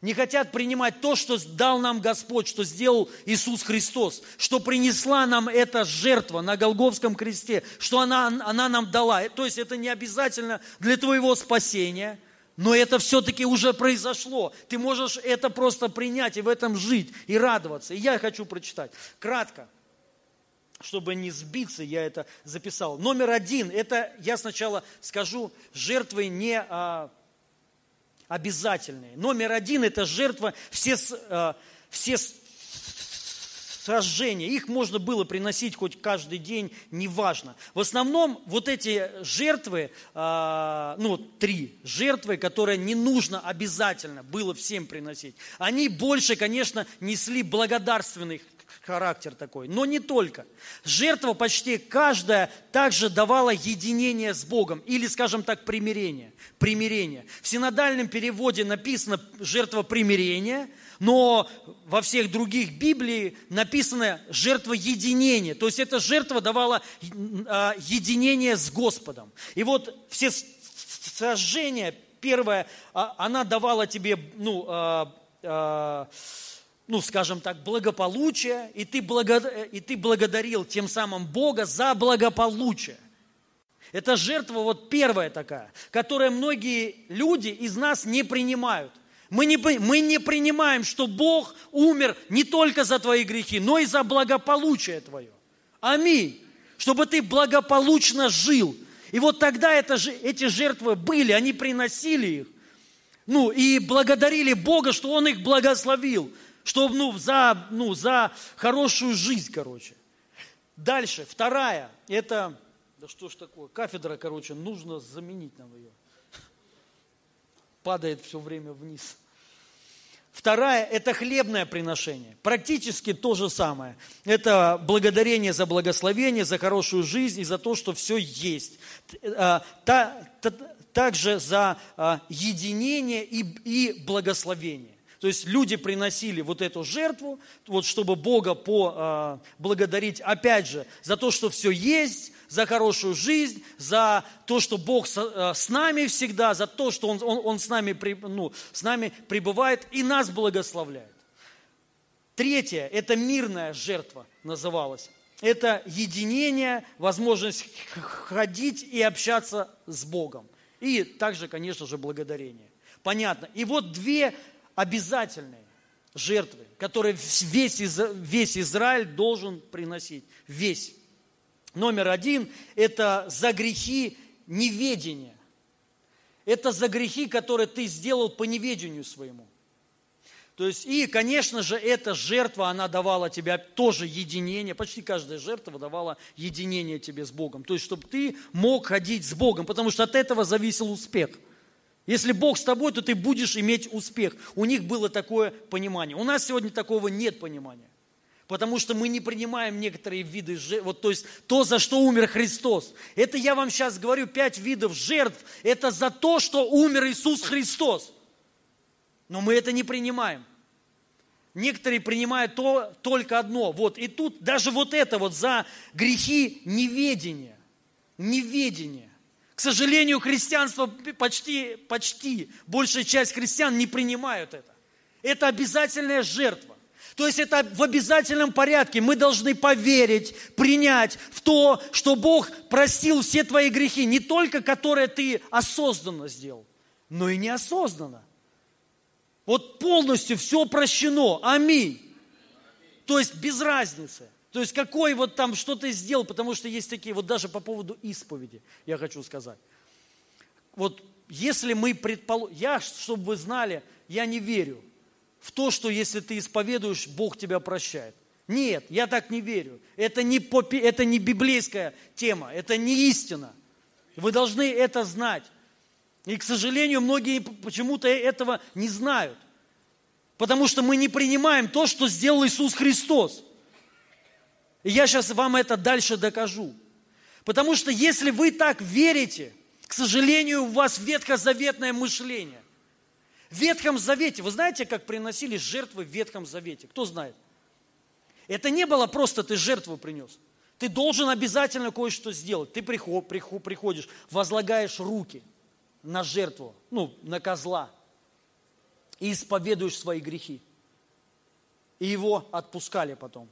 Не хотят принимать то, что дал нам Господь, что сделал Иисус Христос, что принесла нам эта жертва на Голгофском кресте, что она, она нам дала. То есть это не обязательно для твоего спасения, но это все-таки уже произошло. Ты можешь это просто принять и в этом жить, и радоваться. И я хочу прочитать. Кратко, чтобы не сбиться, я это записал. Номер один, это я сначала скажу, жертвы не а, обязательные. Номер один, это жертва все, а, все сожжения. Их можно было приносить хоть каждый день, неважно. В основном вот эти жертвы, а, ну три жертвы, которые не нужно обязательно было всем приносить, они больше, конечно, несли благодарственных характер такой, но не только. Жертва почти каждая также давала единение с Богом, или, скажем так, примирение. Примирение. В синодальном переводе написано «жертва примирения», но во всех других Библии написано «жертва единения». То есть эта жертва давала единение с Господом. И вот все сожжения, первое, она давала тебе, ну, ну, скажем так, благополучие, и ты, благо... и ты благодарил тем самым Бога за благополучие. Это жертва вот первая такая, которую многие люди из нас не принимают. Мы не, мы не принимаем, что Бог умер не только за твои грехи, но и за благополучие твое. Аминь. Чтобы ты благополучно жил. И вот тогда это, эти жертвы были, они приносили их. Ну, и благодарили Бога, что Он их благословил. Чтобы, ну, за, ну, за хорошую жизнь, короче. Дальше, вторая, это, да что ж такое, кафедра, короче, нужно заменить нам ее. Падает все время вниз. Вторая, это хлебное приношение. Практически то же самое. Это благодарение за благословение, за хорошую жизнь и за то, что все есть. Также за единение и благословение. То есть люди приносили вот эту жертву, вот чтобы Бога поблагодарить, опять же, за то, что все есть, за хорошую жизнь, за то, что Бог с нами всегда, за то, что Он, Он, Он с нами, ну, с нами пребывает и нас благословляет. Третье, это мирная жертва называлась. Это единение, возможность ходить и общаться с Богом. И также, конечно же, благодарение. Понятно. И вот две обязательные. жертвы, которые весь, Изра... весь Израиль должен приносить. Весь. Номер один – это за грехи неведения. Это за грехи, которые ты сделал по неведению своему. То есть, и, конечно же, эта жертва, она давала тебе тоже единение, почти каждая жертва давала единение тебе с Богом. То есть, чтобы ты мог ходить с Богом, потому что от этого зависел успех. Если Бог с тобой, то ты будешь иметь успех. У них было такое понимание. У нас сегодня такого нет понимания, потому что мы не принимаем некоторые виды жертв. Вот, то есть, то, за что умер Христос. Это я вам сейчас говорю, пять видов жертв. Это за то, что умер Иисус Христос. Но мы это не принимаем. Некоторые принимают то, только одно. Вот. И тут даже вот это вот за грехи неведения. Неведение. К сожалению, христианство почти, почти, большая часть христиан не принимают это. Это обязательная жертва. То есть это в обязательном порядке. Мы должны поверить, принять в то, что Бог простил все твои грехи. Не только которые ты осознанно сделал, но и неосознанно. Вот полностью все прощено. Аминь. То есть без разницы. То есть какой вот там, что ты сделал, потому что есть такие, вот даже по поводу исповеди, я хочу сказать. Вот если мы предположим, я, чтобы вы знали, я не верю в то, что если ты исповедуешь, Бог тебя прощает. Нет, я так не верю. Это не, попи... это не библейская тема, это не истина. Вы должны это знать. И, к сожалению, многие почему-то этого не знают. Потому что мы не принимаем то, что сделал Иисус Христос. И я сейчас вам это дальше докажу. Потому что если вы так верите, к сожалению, у вас ветхозаветное мышление. В Ветхом Завете, вы знаете, как приносились жертвы в Ветхом Завете? Кто знает? Это не было просто ты жертву принес. Ты должен обязательно кое-что сделать. Ты приходишь, возлагаешь руки на жертву, ну, на козла, и исповедуешь свои грехи. И его отпускали потом.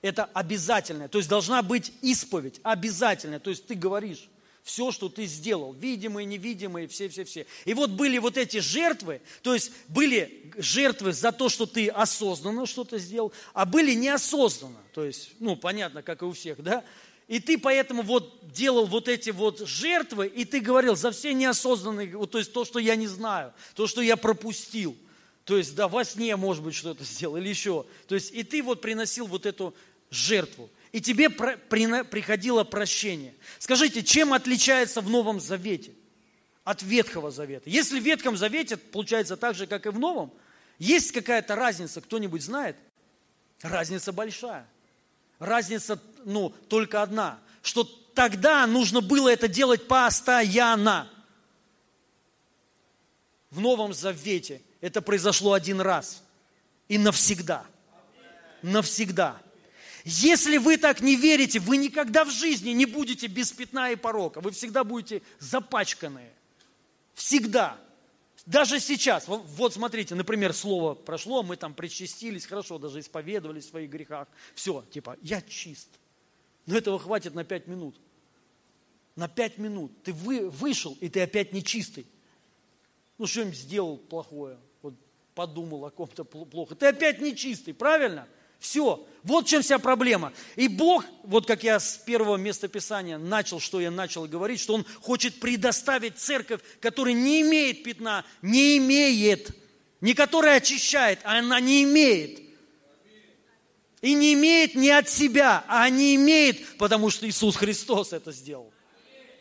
Это обязательное, то есть должна быть исповедь, обязательная, то есть ты говоришь все, что ты сделал, видимые, невидимые, все-все-все. И вот были вот эти жертвы, то есть были жертвы за то, что ты осознанно что-то сделал, а были неосознанно, то есть, ну, понятно, как и у всех, да? И ты поэтому вот делал вот эти вот жертвы, и ты говорил за все неосознанные, то есть то, что я не знаю, то, что я пропустил, то есть да, во сне, может быть, что-то сделал или еще. То есть и ты вот приносил вот эту жертву, и тебе про, при, приходило прощение. Скажите, чем отличается в Новом Завете от Ветхого Завета? Если в Ветхом Завете получается так же, как и в Новом, есть какая-то разница, кто-нибудь знает? Разница большая. Разница, ну, только одна, что тогда нужно было это делать постоянно. В Новом Завете это произошло один раз и навсегда. Навсегда. Если вы так не верите, вы никогда в жизни не будете без пятна и порока. Вы всегда будете запачканные. Всегда. Даже сейчас, вот смотрите, например, слово прошло, мы там причастились, хорошо, даже исповедовались в своих грехах. Все, типа, я чист. Но этого хватит на пять минут. На пять минут. Ты вы, вышел, и ты опять нечистый. Ну, что-нибудь сделал плохое, вот подумал о ком-то плохо. Ты опять нечистый, правильно? Все. Вот в чем вся проблема. И Бог, вот как я с первого места Писания начал, что я начал говорить, что Он хочет предоставить церковь, которая не имеет пятна, не имеет, не которая очищает, а она не имеет. И не имеет не от себя, а не имеет, потому что Иисус Христос это сделал.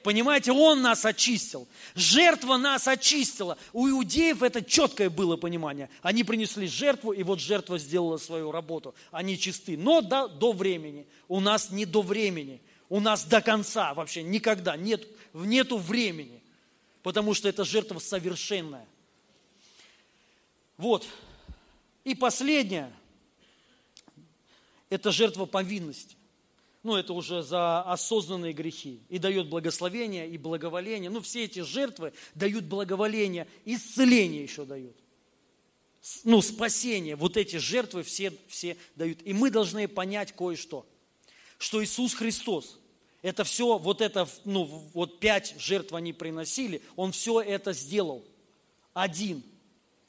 Понимаете, Он нас очистил. Жертва нас очистила. У иудеев это четкое было понимание. Они принесли жертву, и вот жертва сделала свою работу. Они чисты. Но до, до времени. У нас не до времени. У нас до конца вообще никогда. Нет, нету времени. Потому что эта жертва совершенная. Вот. И последнее. Это жертва повинности. Ну, это уже за осознанные грехи. И дает благословение, и благоволение. Ну, все эти жертвы дают благоволение, исцеление еще дают. Ну, спасение. Вот эти жертвы все, все дают. И мы должны понять кое-что. Что Иисус Христос, это все, вот это, ну, вот пять жертв они приносили, Он все это сделал. Один.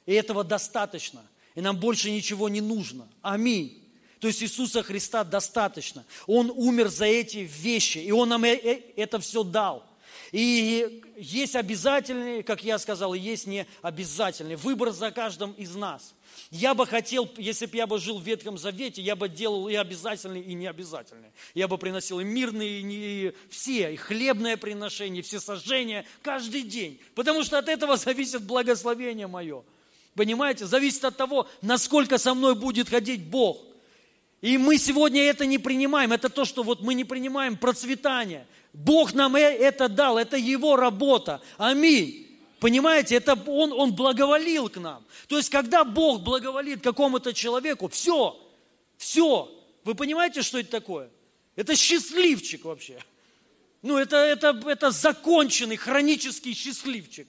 И этого достаточно. и нам больше ничего не нужно. Аминь. То есть Иисуса Христа достаточно. Он умер за эти вещи, и Он нам это все дал. И есть обязательные, как я сказал, и есть необязательные. Выбор за каждым из нас. Я бы хотел, если бы я бы жил в Ветхом Завете, я бы делал и обязательные, и необязательные. Я бы приносил и мирные, и, не, и все, и хлебное приношение, и все сожжения каждый день. Потому что от этого зависит благословение мое. Понимаете? Зависит от того, насколько со мной будет ходить Бог. И мы сегодня это не принимаем. Это то, что вот мы не принимаем процветание. Бог нам это дал, это Его работа. Аминь. Понимаете, это он, он благоволил к нам. То есть, когда Бог благоволит какому-то человеку, все, все. Вы понимаете, что это такое? Это счастливчик вообще. Ну, это, это, это законченный, хронический счастливчик.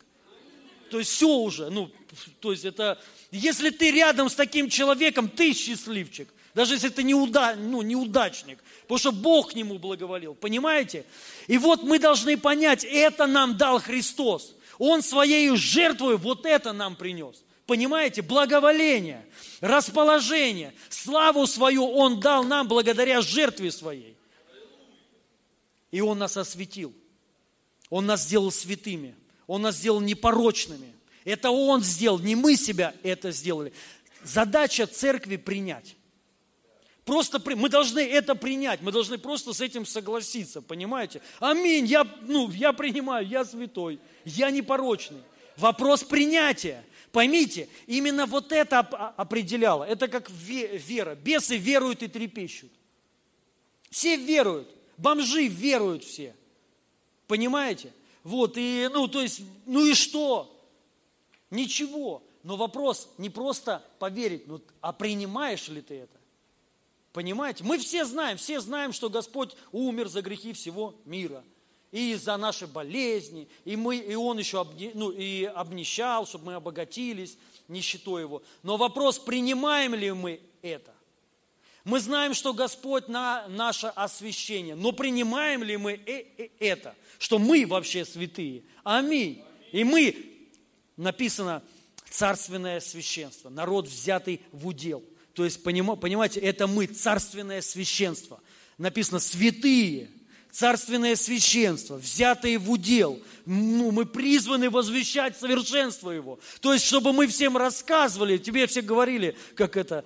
То есть, все уже. Ну, то есть, это... Если ты рядом с таким человеком, ты счастливчик. Даже если ты неуда, ну, неудачник, потому что Бог к нему благоволил, понимаете? И вот мы должны понять, это нам дал Христос. Он своей жертвой вот это нам принес. Понимаете? Благоволение, расположение, славу свою Он дал нам благодаря жертве своей. И Он нас осветил. Он нас сделал святыми. Он нас сделал непорочными. Это Он сделал, не мы себя это сделали. Задача церкви принять. Просто при... мы должны это принять, мы должны просто с этим согласиться, понимаете? Аминь, я, ну, я принимаю, я святой, я непорочный. Вопрос принятия. Поймите, именно вот это определяло. Это как вера. Бесы веруют и трепещут. Все веруют, бомжи веруют все. Понимаете? Вот, и, ну, то есть, ну и что? Ничего. Но вопрос не просто поверить, ну, а принимаешь ли ты это? Понимаете? Мы все знаем, все знаем, что Господь умер за грехи всего мира. И за наши болезни, и, мы, и Он еще обни, ну, и обнищал, чтобы мы обогатились, нищетой Его. Но вопрос, принимаем ли мы это? Мы знаем, что Господь на наше освящение, но принимаем ли мы это? Что мы вообще святые. Аминь. И мы, написано, царственное священство, народ, взятый в удел. То есть, понимаете, это мы, царственное священство. Написано, святые, царственное священство, взятые в удел. Ну, мы призваны возвещать совершенство Его. То есть, чтобы мы всем рассказывали, тебе все говорили, как это,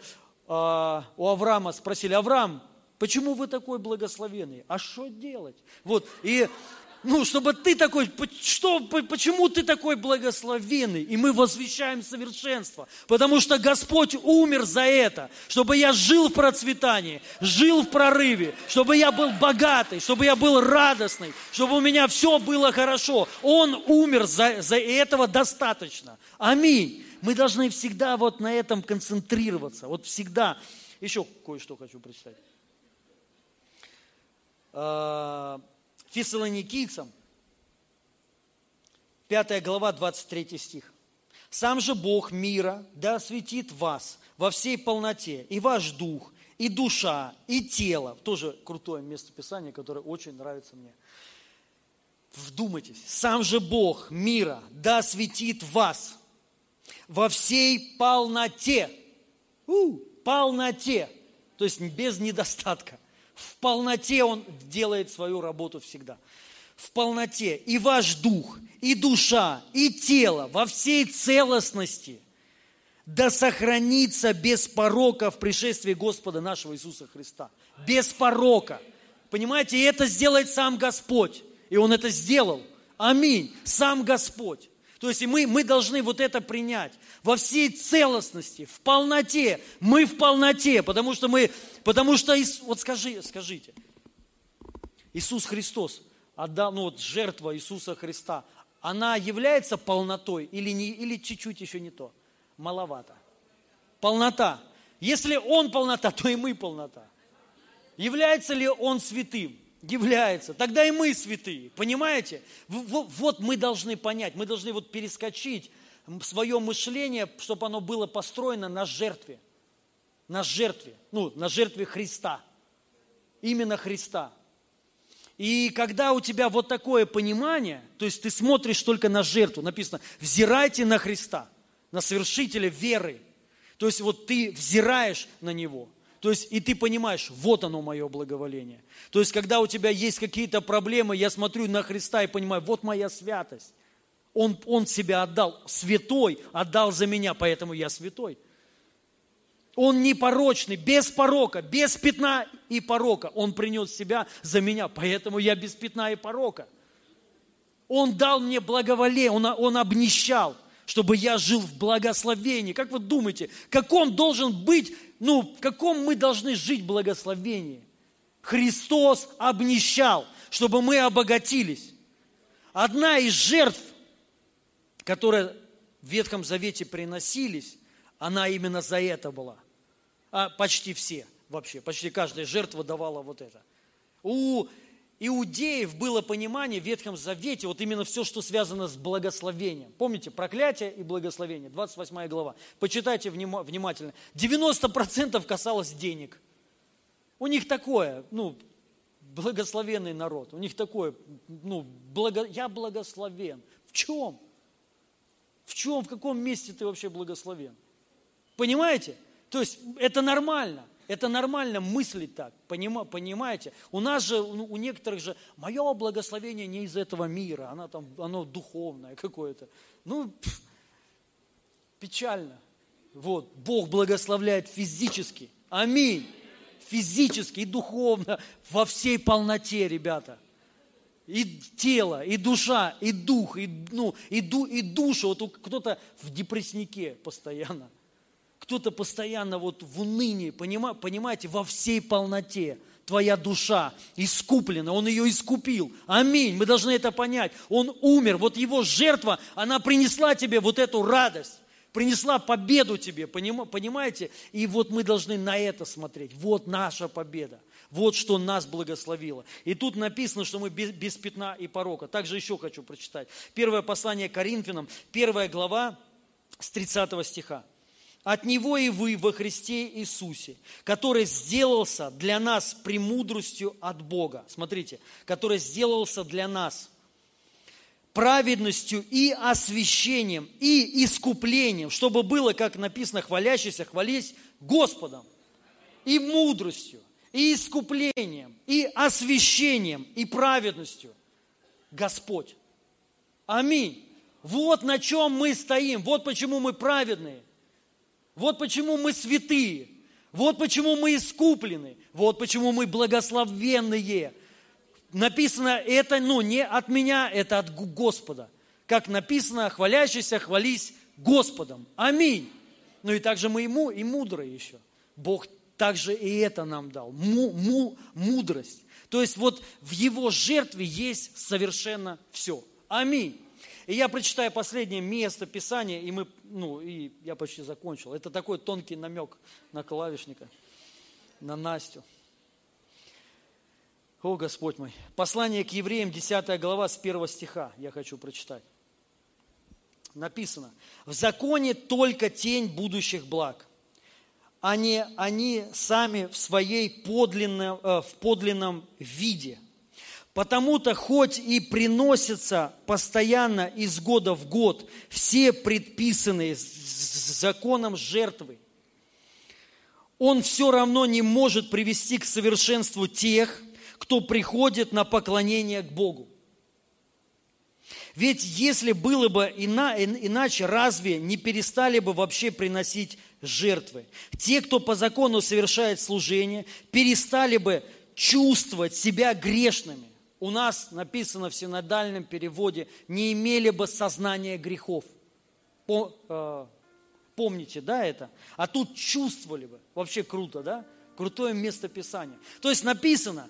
а, у Авраама спросили, Авраам, почему вы такой благословенный? А что делать? Вот, и... Ну, чтобы ты такой, что, почему ты такой благословенный? И мы возвещаем совершенство. Потому что Господь умер за это. Чтобы я жил в процветании, жил в прорыве. Чтобы я был богатый, чтобы я был радостный. Чтобы у меня все было хорошо. Он умер за, за этого достаточно. Аминь. Мы должны всегда вот на этом концентрироваться. Вот всегда. Еще кое-что хочу прочитать. Фессалоникийцам, пятая глава, двадцать третий стих. «Сам же Бог мира да осветит вас во всей полноте, и ваш дух, и душа, и тело». Тоже крутое местописание, которое очень нравится мне. Вдумайтесь. «Сам же Бог мира да осветит вас во всей полноте». У, полноте, то есть без недостатка. В полноте Он делает свою работу всегда. В полноте и ваш дух, и душа, и тело во всей целостности да сохранится без порока в пришествии Господа нашего Иисуса Христа. Без порока. Понимаете, и это сделает сам Господь. И Он это сделал. Аминь. Сам Господь. То есть мы, мы должны вот это принять во всей целостности, в полноте. Мы в полноте, потому что мы, потому что, вот скажи, скажите, Иисус Христос, отдал, ну вот жертва Иисуса Христа, она является полнотой или, не, или чуть-чуть еще не то? Маловато. Полнота. Если Он полнота, то и мы полнота. Является ли Он святым? Является. Тогда и мы святые. Понимаете? Вот мы должны понять, мы должны вот перескочить свое мышление, чтобы оно было построено на жертве. На жертве. Ну, на жертве Христа. Именно Христа. И когда у тебя вот такое понимание, то есть ты смотришь только на жертву, написано, взирайте на Христа, на совершителя веры. То есть вот ты взираешь на него. То есть и ты понимаешь, вот оно мое благоволение. То есть когда у тебя есть какие-то проблемы, я смотрю на Христа и понимаю, вот моя святость. Он, он себя отдал, святой отдал за меня, поэтому я святой. Он непорочный, без порока, без пятна и порока. Он принес себя за меня, поэтому я без пятна и порока. Он дал мне благоволение, он, он обнищал, чтобы я жил в благословении. Как вы думаете, в каком должен быть, ну, в каком мы должны жить благословении? Христос обнищал, чтобы мы обогатились. Одна из жертв, которые в Ветхом Завете приносились, она именно за это была. А почти все вообще, почти каждая жертва давала вот это. У иудеев было понимание в Ветхом Завете, вот именно все, что связано с благословением. Помните, проклятие и благословение, двадцать восьмая глава. Почитайте внимательно. девяносто процентов касалось денег. У них такое, ну, благословенный народ. У них такое, ну, благо... я благословен. В чем? В чем, в каком месте ты вообще благословен? Понимаете? То есть это нормально. Это нормально мыслить так. Понимаете? У нас же, у некоторых же, мое благословение не из этого мира. Оно, там, оно духовное какое-то. Ну, пфф, печально. Вот. Бог благословляет физически. Аминь. Физически и духовно. Во всей полноте, ребята. И тело, и душа, и дух, и, ну, и, ду, и душа. Вот кто-то в депресснике постоянно. Кто-то постоянно вот в унынии, понимаете, во всей полноте. Твоя душа искуплена, Он ее искупил. Аминь, мы должны это понять. Он умер, вот Его жертва, она принесла тебе вот эту радость, принесла победу тебе, понимаете? И вот мы должны на это смотреть. Вот наша победа, вот что нас благословило. И тут написано, что мы без, без пятна и порока. Также еще хочу прочитать. Первое послание Коринфянам, первая глава с тридцатого стиха. От Него и вы во Христе Иисусе, который сделался для нас премудростью от Бога. Смотрите, который сделался для нас праведностью и освящением, и искуплением, чтобы было, как написано, хвалящийся, хвались Господом, и мудростью, и искуплением, и освящением, и праведностью. Господь. Аминь. Вот на чем мы стоим, вот почему мы праведные. Вот почему мы святые, вот почему мы искуплены, вот почему мы благословенные. Написано это, ну, не от меня, это от Господа. Как написано, хвалящийся, хвались Господом. Аминь. Ну и также мы ему и мудрые еще. Бог также и это нам дал, му, му, мудрость. То есть вот в Его жертве есть совершенно все. Аминь. И я прочитаю последнее место Писания, и мы, ну, и я почти закончил. Это такой тонкий намек на клавишника, на Настю. О, Господь мой. Послание к евреям, десятая глава, с первого стиха я хочу прочитать. Написано. «В законе только тень будущих благ, а не они сами в своей подлинном, в подлинном виде». Потому-то, хоть и приносятся постоянно из года в год все предписанные законом жертвы, он все равно не может привести к совершенству тех, кто приходит на поклонение к Богу. Ведь если было бы иначе, разве не перестали бы вообще приносить жертвы? Те, кто по закону совершает служение, перестали бы чувствовать себя грешными. У нас написано в синодальном переводе, не имели бы сознания грехов. Помните, да, это? А тут чувствовали бы. Вообще круто, да? Крутое место Писания. То есть написано,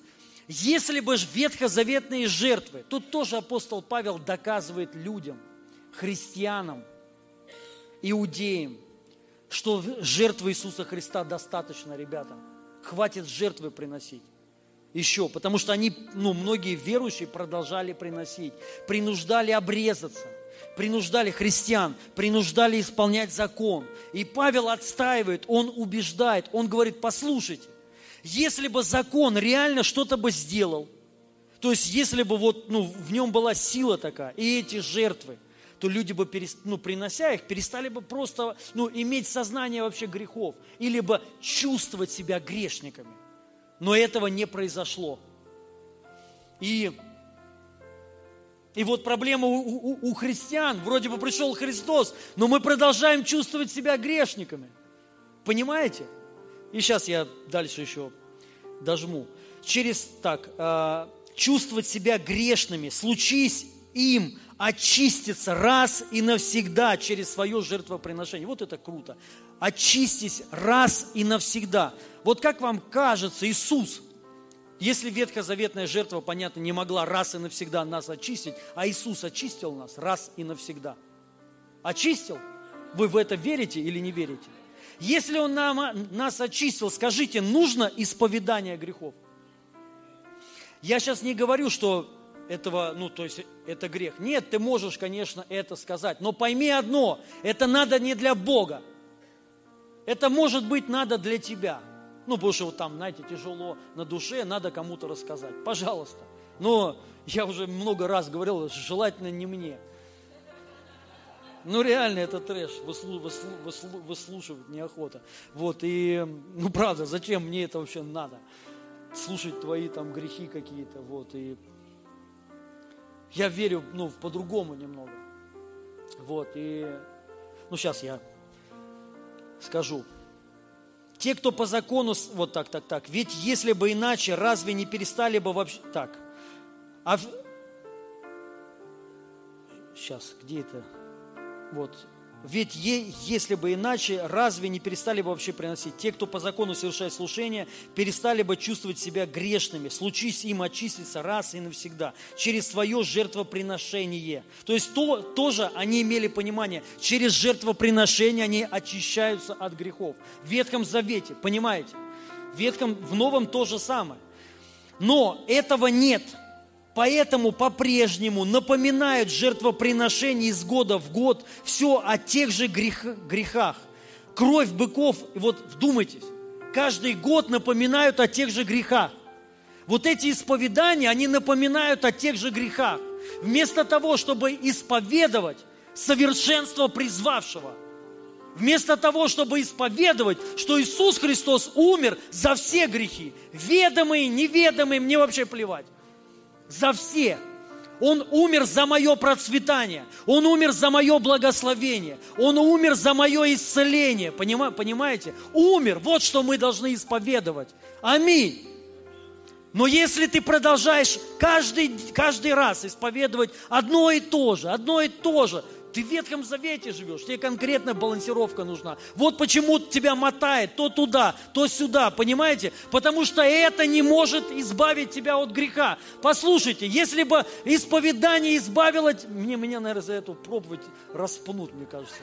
если бы ветхозаветные жертвы, тут тоже апостол Павел доказывает людям, христианам, иудеям, что жертвы Иисуса Христа достаточно, ребята. Хватит жертвы приносить. Еще, потому что они, ну, многие верующие продолжали приносить, принуждали обрезаться, принуждали христиан, принуждали исполнять закон. И Павел отстаивает, он убеждает, он говорит, послушайте, если бы закон реально что-то бы сделал, то есть если бы вот, ну, в нем была сила такая, и эти жертвы, то люди бы, ну, принося их, перестали бы просто, ну, иметь сознание вообще грехов, или бы чувствовать себя грешниками. Но этого не произошло. И, и вот проблема у, у, у христиан. Вроде бы пришел Христос, но мы продолжаем чувствовать себя грешниками. Понимаете? И сейчас я дальше еще дожму. Через так, э, чувствовать себя грешными, случись им очиститься раз и навсегда через свое жертвоприношение. Вот это круто. Очистись раз и навсегда. Вот как вам кажется, Иисус, если ветхозаветная жертва, понятно, не могла раз и навсегда нас очистить, а Иисус очистил нас раз и навсегда. Очистил? Вы в это верите или не верите? Если Он нам, нас очистил, скажите, нужно исповедание грехов? Я сейчас не говорю, что этого, ну, то есть это грех. Нет, ты можешь, конечно, это сказать. Но пойми одно, это надо не для Бога. Это, может быть, надо для тебя. Ну, потому что вот там, знаете, тяжело на душе, надо кому-то рассказать. Пожалуйста. Но я уже много раз говорил, желательно не мне. Ну, реально, это трэш, выслушивать неохота. Вот, и, ну, правда, зачем мне это вообще надо? Слушать твои там грехи какие-то, вот, и... Я верю, ну, по-другому немного. Вот, и... Ну, сейчас я скажу. Те, кто по закону... Вот так, так, так. Ведь если бы иначе, разве не перестали бы вообще... Так. А... Сейчас, где это... Вот. Ведь е... если бы иначе, разве не перестали бы вообще приносить? Те, кто по закону совершает слушание, перестали бы чувствовать себя грешными. Случись им очиститься раз и навсегда через свое жертвоприношение. То есть то, тоже они имели понимание, через жертвоприношение они очищаются от грехов. В Ветхом Завете, понимаете? В Ветхом, в Новом то же самое. Но этого нет. Поэтому по-прежнему напоминают жертвоприношение из года в год все о тех же грех, грехах. Кровь быков, вот вдумайтесь, каждый год напоминают о тех же грехах. Вот эти исповедания, они напоминают о тех же грехах. Вместо того, чтобы исповедовать совершенство призвавшего, вместо того, чтобы исповедовать, что Иисус Христос умер за все грехи, ведомые, неведомые, мне вообще плевать. За все. Он умер за мое процветание. Он умер за мое благословение. Он умер за мое исцеление. Понимаете? Умер. Вот что мы должны исповедовать. Аминь. Но если ты продолжаешь каждый, каждый раз исповедовать одно и то же, одно и то же, ты в Ветхом Завете живешь, тебе конкретная балансировка нужна. Вот почему тебя мотает то туда, то сюда, понимаете? Потому что это не может избавить тебя от греха. Послушайте, если бы исповедание избавило... Мне, меня, наверное, за эту проповедь распнут, мне кажется.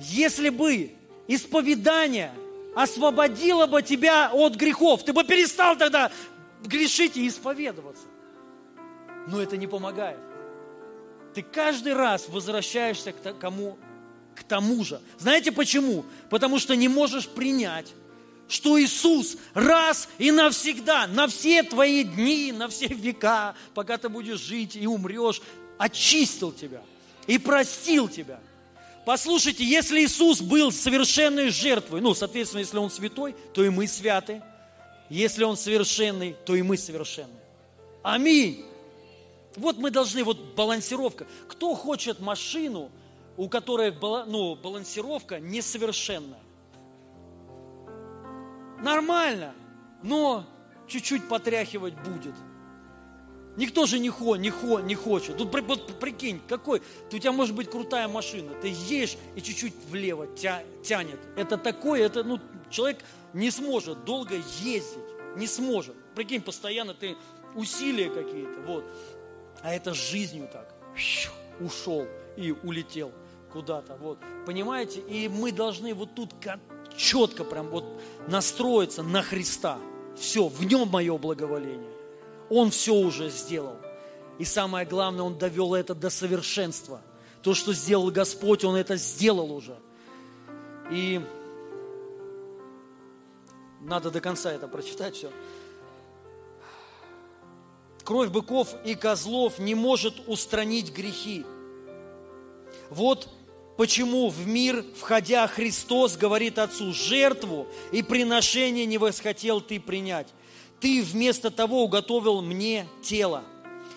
Если бы исповедание освободило бы тебя от грехов, ты бы перестал тогда грешить и исповедоваться. Но это не помогает. Ты каждый раз возвращаешься к тому, к тому же. Знаете почему? Потому что не можешь принять, что Иисус раз и навсегда, на все твои дни, на все века, пока ты будешь жить и умрешь, очистил тебя и простил тебя. Послушайте, если Иисус был совершенной жертвой, ну, соответственно, если Он святой, то и мы святы. Если Он совершенный, то и мы совершенны. Аминь. Вот мы должны, вот балансировка. Кто хочет машину, у которой ну, балансировка несовершенная? Нормально, но чуть-чуть потряхивать будет. Никто же не, хо, не, хо, не хочет. Тут вот, прикинь, какой, у тебя может быть крутая машина, ты едешь и чуть-чуть влево тя, тянет. Это такое, это, ну, человек не сможет долго ездить, не сможет. Прикинь, постоянно ты усилия какие-то, вот. А это с жизнью так, ушел и улетел куда-то, вот, понимаете? И мы должны вот тут четко прям вот настроиться на Христа. Все, в Нем мое благоволение. Он все уже сделал. И самое главное, Он довел это до совершенства. То, что сделал Господь, Он это сделал уже. И надо до конца это прочитать все. Кровь быков и козлов не может устранить грехи. Вот почему в мир, входя, Христос говорит Отцу: жертву и приношение не восхотел ты принять. Ты вместо того уготовил мне тело.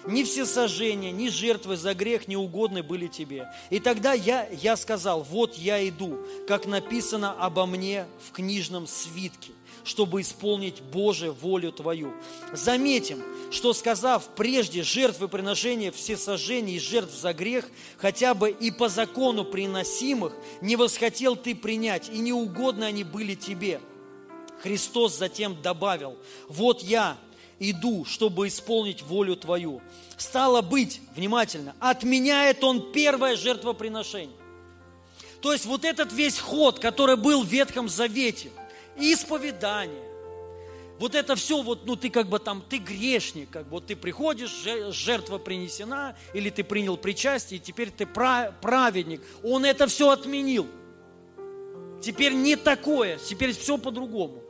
Ни всесожжения, ни жертвы за грех не угодны были тебе. И тогда я, я сказал: вот я иду, как написано обо мне в книжном свитке, чтобы исполнить Божию волю твою. Заметим, что, сказав прежде жертвы приношения всесожжений и жертв за грех, хотя бы и по закону приносимых, не восхотел ты принять, и неугодны они были тебе. Христос затем добавил: вот я иду, чтобы исполнить волю твою. Стало быть, внимательно, отменяет он первое жертвоприношение. То есть вот этот весь ход, который был в Ветхом Завете, исповедание, вот это все, вот, ну ты как бы там, ты грешник, как бы вот ты приходишь, жертва принесена, или ты принял причастие, и теперь ты праведник. Он это все отменил. Теперь не такое, теперь все по-другому.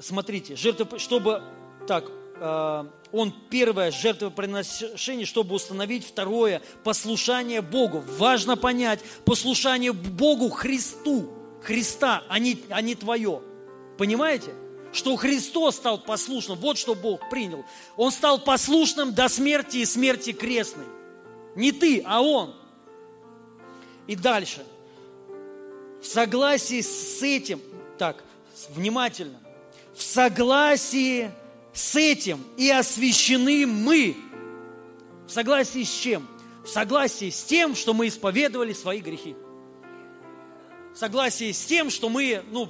Смотрите, жертва, чтобы, так, э, он первое жертвоприношение, чтобы установить второе послушание Богу. Важно понять, послушание Богу Христу, Христа, а не, а не твое. Понимаете? Что Христос стал послушным, вот что Бог принял. Он стал послушным до смерти и смерти крестной. Не ты, а Он. И дальше. В согласии с этим, так, внимательно. В согласии с этим и освящены мы. В согласии с чем? В согласии с тем, что мы исповедовали свои грехи. В согласии с тем, что мы, ну,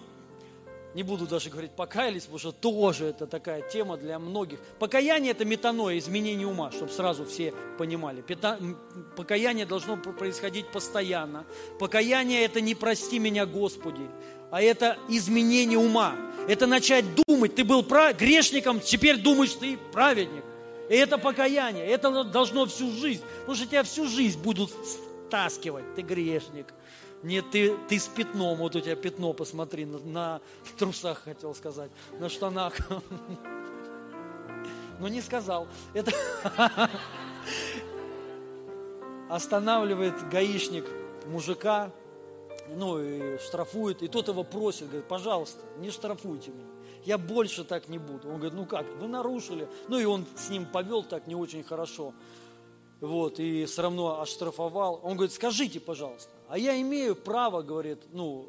не буду даже говорить покаялись, потому что тоже это такая тема для многих. Покаяние – это метаноя, изменение ума, чтобы сразу все понимали. Покаяние должно происходить постоянно. Покаяние – это не «прости меня, Господи», а это изменение ума. Это начать думать. Ты был грешником, теперь думаешь, ты праведник. И это покаяние. Это должно всю жизнь. Потому что тебя всю жизнь будут стаскивать. Ты грешник. Нет, ты, ты с пятном. Вот у тебя пятно, посмотри, на, на трусах, хотел сказать. На штанах. Но не сказал. Это останавливает гаишник мужика. Ну, и штрафует, и тот его просит, говорит: пожалуйста, не штрафуйте меня, я больше так не буду. Он говорит: ну как, вы нарушили. Ну, и он с ним повел так не очень хорошо, вот, и все равно оштрафовал. Он говорит: скажите, пожалуйста, а я имею право, говорит, ну,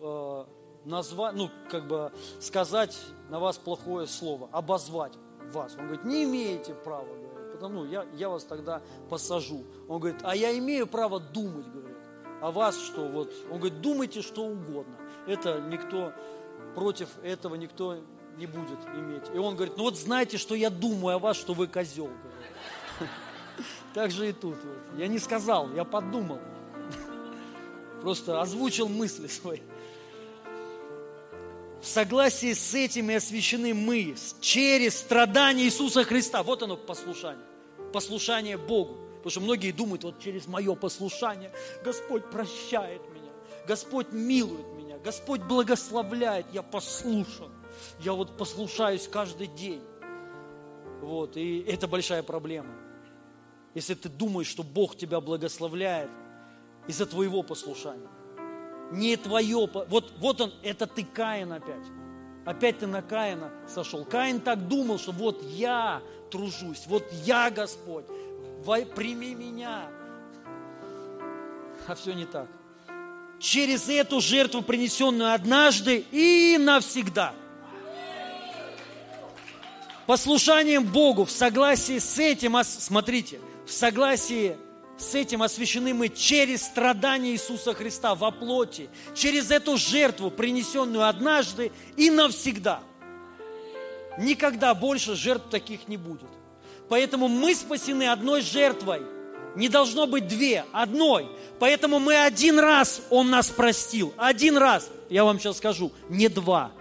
э, назвать, ну, как бы сказать на вас плохое слово, обозвать вас. Он говорит: не имеете права, говорит, потому я, я вас тогда посажу. Он говорит: а я имею право думать, говорит, а вас что? Вот. Он говорит: думайте что угодно. Это никто, против этого никто не будет иметь. И он говорит: ну вот знаете, что я думаю о вас, что вы козел. Так же и тут. Я не сказал, я подумал. Просто озвучил мысли свои. В согласии с этим и освящены мы через страдания Иисуса Христа. Вот оно послушание. Послушание Богу. Потому что многие думают: вот через мое послушание Господь прощает меня, Господь милует меня, Господь благословляет, я послушан, я вот послушаюсь каждый день. Вот, и это большая проблема. Если ты думаешь, что Бог тебя благословляет из-за твоего послушания, не твое, вот, вот он, это ты Каин опять. Опять ты на Каина сошел. Каин так думал, что вот я тружусь, вот я Господь, прими меня. А все не так. Через эту жертву, принесенную однажды и навсегда. Послушанием Богу, в согласии с этим, смотрите, в согласии с этим освящены мы через страдания Иисуса Христа во плоти, через эту жертву, принесенную однажды и навсегда. Никогда больше жертв таких не будет. Поэтому мы спасены одной жертвой. Не должно быть две, одной. Поэтому мы один раз, Он нас простил. Один раз, я вам сейчас скажу, не два.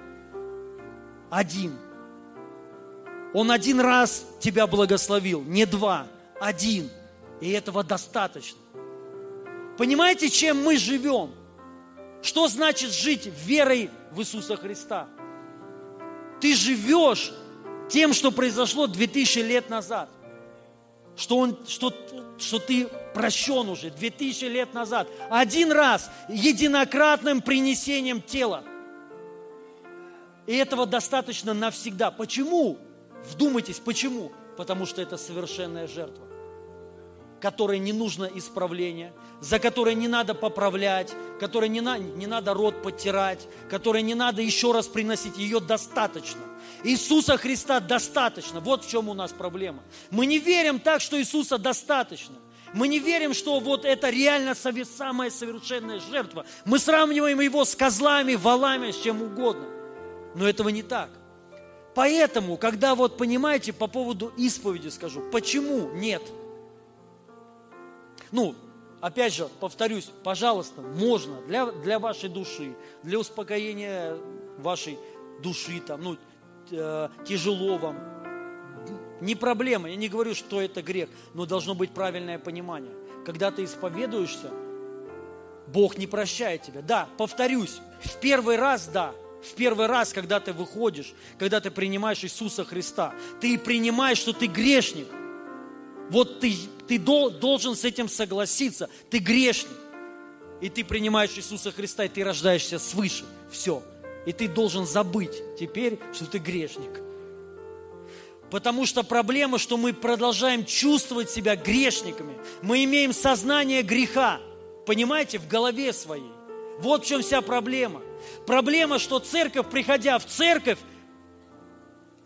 Один. Он один раз тебя благословил, не два, один. И этого достаточно. Понимаете, чем мы живем? Что значит жить верой в Иисуса Христа? Ты живешь тем, что произошло две тысячи лет назад. Что, он, что, что ты прощен уже две тысячи лет назад. Один раз, единократным принесением тела. И этого достаточно навсегда. Почему? Вдумайтесь, почему? Потому что это совершенная жертва, которой не нужно исправление, за которой не надо поправлять, которой не, на, не надо рот подтирать, которой не надо еще раз приносить. Ее достаточно. Иисуса Христа достаточно. Вот в чем у нас проблема. Мы не верим так, что Иисуса достаточно. Мы не верим, что вот это реально самая совершенная жертва. Мы сравниваем его с козлами, валами, с чем угодно. Но этого не так. Поэтому, когда вот, понимаете, по поводу исповеди скажу, почему нет? Ну, опять же, повторюсь, пожалуйста, можно для, для вашей души, для успокоения вашей души, там, ну, э, тяжело вам. Не проблема, я не говорю, что это грех, но должно быть правильное понимание. Когда ты исповедуешься, Бог не прощает тебя. Да, повторюсь, в первый раз, да. В первый раз, когда ты выходишь, когда ты принимаешь Иисуса Христа, ты принимаешь, что ты грешник. Вот ты, ты дол, должен с этим согласиться. Ты грешник. И ты принимаешь Иисуса Христа, и ты рождаешься свыше. Все. И ты должен забыть теперь, что ты грешник. Потому что проблема, что мы продолжаем чувствовать себя грешниками. Мы имеем сознание греха. Понимаете? В голове своей. Вот в чем вся проблема. Проблема, что церковь, приходя в церковь,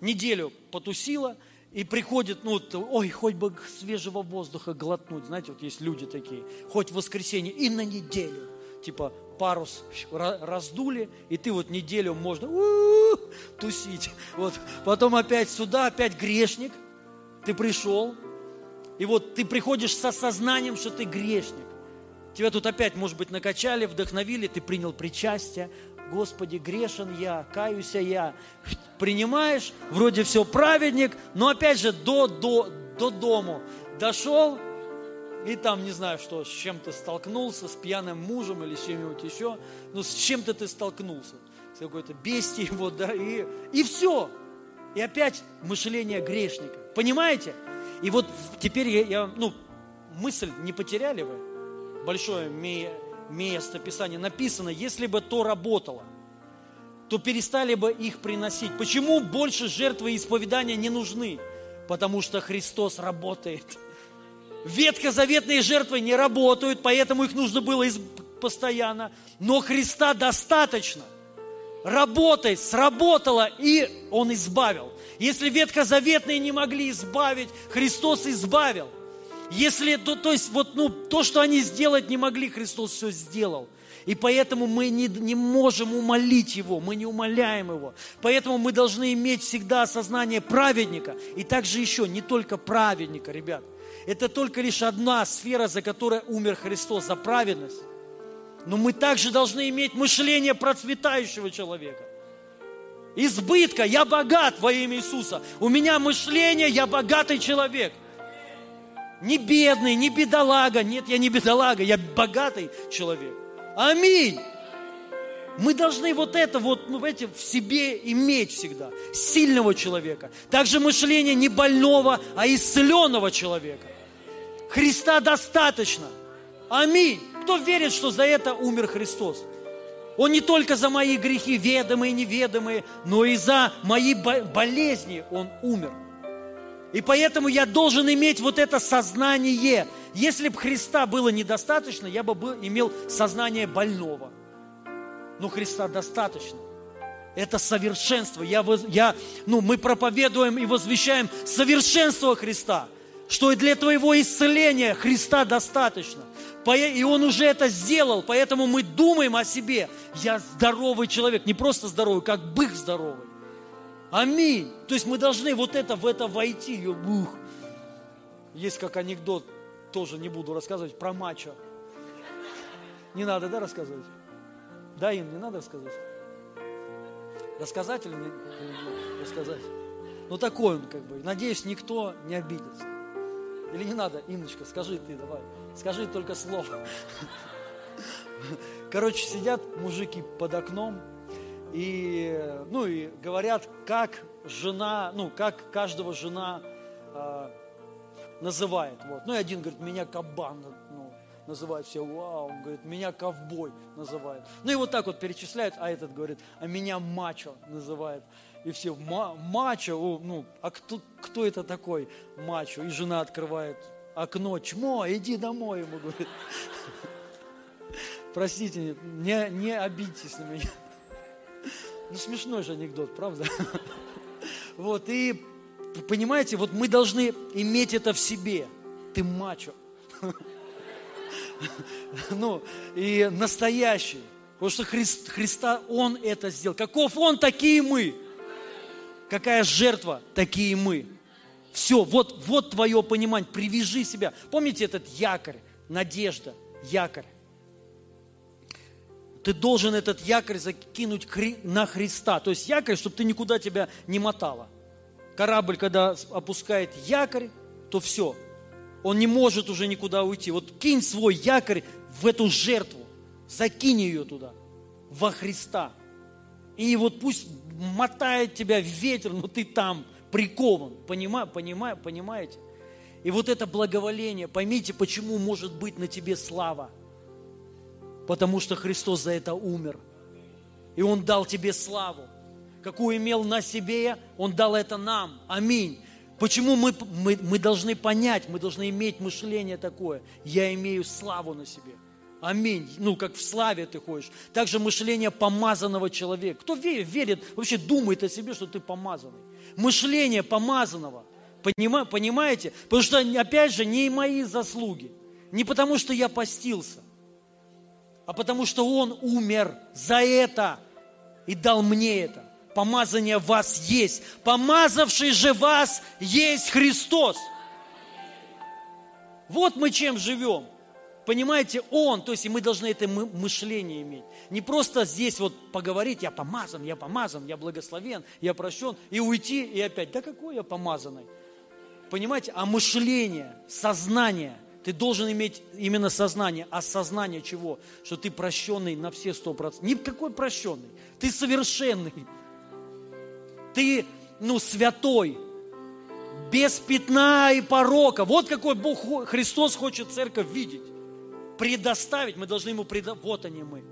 неделю потусила и приходит, ну, ой, хоть бы свежего воздуха глотнуть. Знаете, вот есть люди такие, хоть в воскресенье и на неделю. Типа парус раздули, и ты вот неделю можно у-у-у, тусить. Вот. Потом опять сюда, опять грешник. Ты пришел, и вот ты приходишь с осознанием, что ты грешник. Тебя тут опять, может быть, накачали, вдохновили, ты принял причастие. Господи, грешен я, каюся я. Принимаешь, вроде все праведник, но опять же до, до, до дому дошел и там, не знаю, что, с чем-то столкнулся, с пьяным мужем или с чем-нибудь еще. Ну, с чем-то ты столкнулся, с какой-то бестией, вот, да, и, и все. И опять мышление грешника. Понимаете? И вот теперь я, я ну, мысль не потеряли вы? Большое место Писания написано, если бы то работало, то перестали бы их приносить. Почему больше жертвы и исповедания не нужны? Потому что Христос работает. Ветхозаветные жертвы не работают, поэтому их нужно было постоянно. Но Христа достаточно. Работай, сработало, и Он избавил. Если ветхозаветные не могли избавить, Христос избавил. Если, то, то есть, вот, ну, то, что они сделать не могли, Христос все сделал. И поэтому мы не, не можем умолить Его, мы не умоляем Его. Поэтому мы должны иметь всегда сознание праведника. И также еще, не только праведника, ребят. Это только лишь одна сфера, за которой умер Христос, за праведность. Но мы также должны иметь мышление процветающего человека. Избытка, я богат во имя Иисуса. У меня мышление, я богатый человек. Не бедный, не бедолага. Нет, я не бедолага, я богатый человек. Аминь. Мы должны вот это вот, ну, знаете, в себе иметь всегда. Сильного человека. Также мышление не больного, а исцеленного человека. Христа достаточно. Аминь. Кто верит, что за это умер Христос? Он не только за мои грехи, ведомые, неведомые, но и за мои болезни Он умер. И поэтому я должен иметь вот это сознание. Если бы Христа было недостаточно, я бы был, имел сознание больного. Но Христа достаточно. Это совершенство. Я, я, ну, мы проповедуем и возвещаем совершенство Христа, что и для твоего исцеления Христа достаточно. И Он уже это сделал, поэтому мы думаем о себе. Я здоровый человек, не просто здоровый, как бык здоровый. Аминь. То есть мы должны вот это, в это войти. Ух. Есть как анекдот, тоже не буду рассказывать, про мачо. Не надо, да, рассказывать? Да, им не надо рассказывать? Рассказать или не рассказать? Ну, такой он, как бы. Надеюсь, никто не обидится. Или не надо, Инночка, скажи ты, давай. Скажи только слово. Короче, сидят мужики под окном, И, ну, и говорят, как жена, ну, как каждого жена э, называет. Вот. Ну, и один говорит, меня кабан ну, называют все, вау, он говорит, меня ковбой называют. Ну, и вот так вот перечисляют, а этот говорит, а меня мачо называют. И все, мачо, ну, а кто, кто это такой мачо? И жена открывает окно, чмо, иди домой, ему говорит. Простите, не, не обидьтесь на меня. Ну, смешной же анекдот, правда? Вот, и, понимаете, вот мы должны иметь это в себе. Ты мачо. Ну, и настоящий. Потому что Христ, Христа, Он это сделал. Каков Он, такие мы. Какая жертва, такие мы. Все, вот, вот твое понимание. Привяжи себя. Помните этот якорь, надежда, якорь. Ты должен этот якорь закинуть на Христа. То есть якорь, чтобы ты никуда тебя не мотало. Корабль, когда опускает якорь, то все. Он не может уже никуда уйти. Вот кинь свой якорь в эту жертву. Закинь ее туда, во Христа. И вот пусть мотает тебя ветер, но ты там прикован. Понима, понима, понимаете? И вот это благоволение. Поймите, почему может быть на тебе слава. Потому что Христос за это умер. И Он дал тебе славу. Какую имел на себе, Он дал это нам. Аминь. Почему мы, мы, мы должны понять, мы должны иметь мышление такое. Я имею славу на себе. Аминь. Ну, как в славе ты ходишь. Также мышление помазанного человека. Кто верит, верит вообще думает о себе, что ты помазанный. Мышление помазанного. Понима, понимаете? Потому что, опять же, не мои заслуги. Не потому, что я постился. А потому что Он умер за это и дал мне это. Помазание вас есть. Помазавший же вас есть Христос. Вот мы чем живем. Понимаете, Он, то есть и мы должны это мышление иметь. Не просто здесь вот поговорить, я помазан, я помазан, я благословен, я прощен, и уйти, и опять, да какой я помазанный. Понимаете, а мышление, сознание. Ты должен иметь именно сознание. А сознание чего? Что ты прощенный на все сто процентов. Никакой прощенный. Ты совершенный. Ты, ну, святой. Без пятна и порока. Вот какой Бог, Христос хочет церковь видеть. Предоставить. Мы должны Ему предоставить. Вот они мы.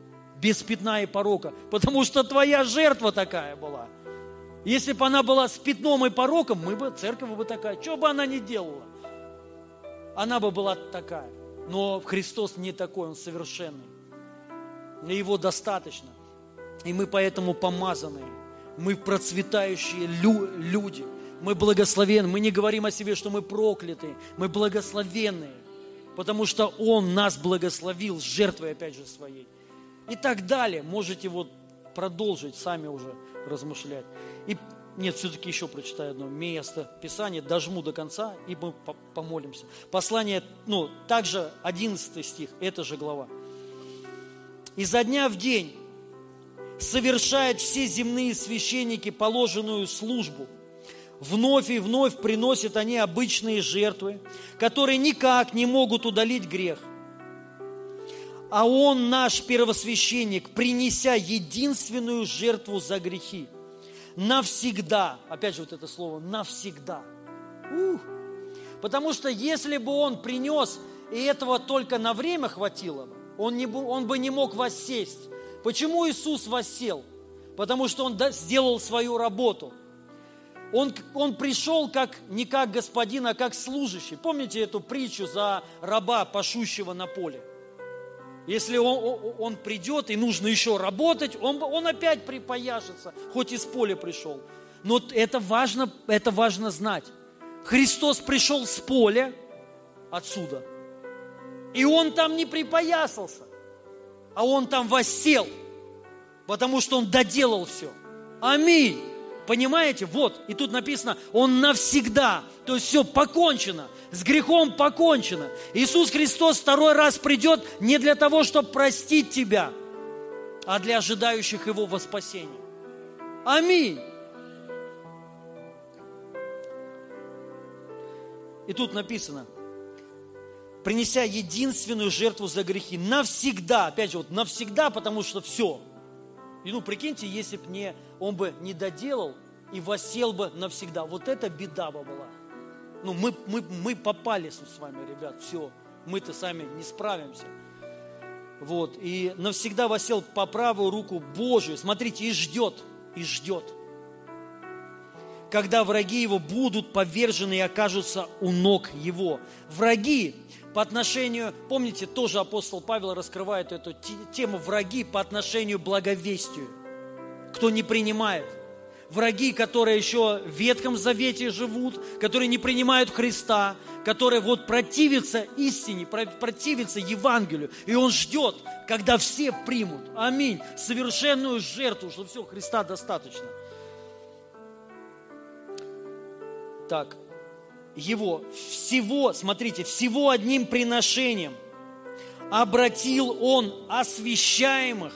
Без пятна и порока. Потому что твоя жертва такая была. Если бы она была с пятном и пороком, мы бы, церковь бы такая. Что бы она ни делала? Она бы была такая. Но Христос не такой, Он совершенный. И Его достаточно. И мы поэтому помазанные. Мы процветающие лю- люди. Мы благословенны. Мы не говорим о себе, что мы прокляты. Мы благословенные. Потому что Он нас благословил с жертвой, опять же, своей. И так далее. Можете вот продолжить, сами уже размышлять. И Нет, все-таки еще прочитаю одно место Писания, дожму до конца, и мы помолимся. Послание, ну, также одиннадцатый стих, эта же глава. «Изо дня в день совершают все земные священники положенную службу. Вновь и вновь приносят они обычные жертвы, которые никак не могут удалить грех. А Он, наш первосвященник, принеся единственную жертву за грехи, навсегда, опять же вот это слово, навсегда. Ух. Потому что если бы Он принес, и этого только на время хватило бы, он, не, он бы не мог воссесть. Почему Иисус воссел? Потому что Он сделал свою работу. Он, он пришел как, не как господин, а как служащий. Помните эту притчу за раба, пашущего на поле? Если он, он придет и нужно еще работать, он, он опять припояшется, хоть из поля пришел. Но это важно, это важно знать. Христос пришел с поля отсюда, и Он там не припоясался, а Он там воссел, потому что Он доделал все. Аминь. Понимаете? Вот. И тут написано, Он навсегда. То есть все покончено. С грехом покончено. Иисус Христос второй раз придет не для того, чтобы простить тебя, а для ожидающих Его во спасение. Аминь. И тут написано, принеся единственную жертву за грехи навсегда. Опять же, вот навсегда, потому что все. И ну, прикиньте, если бы не, он бы не доделал и восел бы навсегда. Вот это беда бы была. Ну, мы, мы, мы попались с вами, ребят, все. Мы-то сами не справимся. Вот, и навсегда восел по правую руку Божию. Смотрите, и ждет, и ждет. Когда враги его будут повержены и окажутся у ног его. Враги по отношению, помните, тоже апостол Павел раскрывает эту тему, враги по отношению к благовестию, кто не принимает. Враги, которые еще в Ветхом Завете живут, которые не принимают Христа, которые вот противятся истине, противятся Евангелию. И Он ждет, когда все примут, аминь, совершенную жертву, что все, Христа достаточно. Так, Его всего, смотрите, всего одним приношением обратил Он освящаемых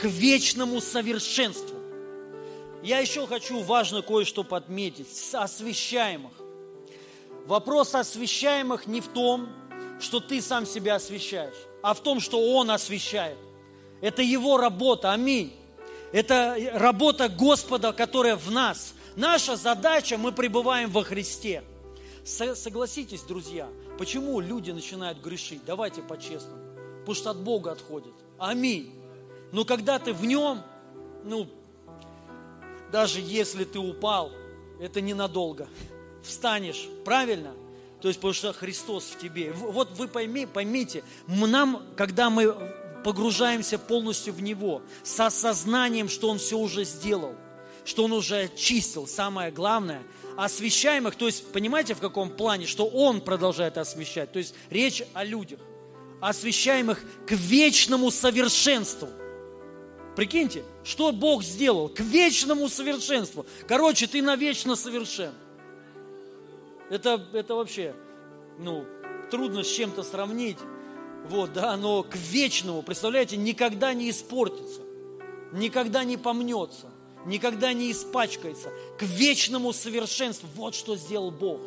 к вечному совершенству. Я еще хочу важно кое-что подметить. Освящаемых. Вопрос освящаемых не в том, что ты сам себя освящаешь, а в том, что Он освящает. Это Его работа. Аминь. Это работа Господа, которая в нас. Наша задача, мы пребываем во Христе. Согласитесь, друзья, почему люди начинают грешить? Давайте по-честному. Потому что от Бога отходят. Аминь. Но когда ты в Нем, ну, даже если ты упал, это ненадолго. Встанешь, правильно? То есть, потому что Христос в тебе. Вот вы пойми, поймите, нам, когда мы погружаемся полностью в Него, с осознанием, что Он все уже сделал, что Он уже очистил, самое главное, освящаемых, то есть, понимаете, в каком плане, что Он продолжает освящать, то есть, речь о людях, освящаемых к вечному совершенству. Прикиньте, что Бог сделал? К вечному совершенству. Короче, ты навечно совершен. Это, это вообще, ну, трудно с чем-то сравнить. Вот, да, но к вечному, представляете, никогда не испортится, никогда не помнется, никогда не испачкается. К вечному совершенству. Вот что сделал Бог.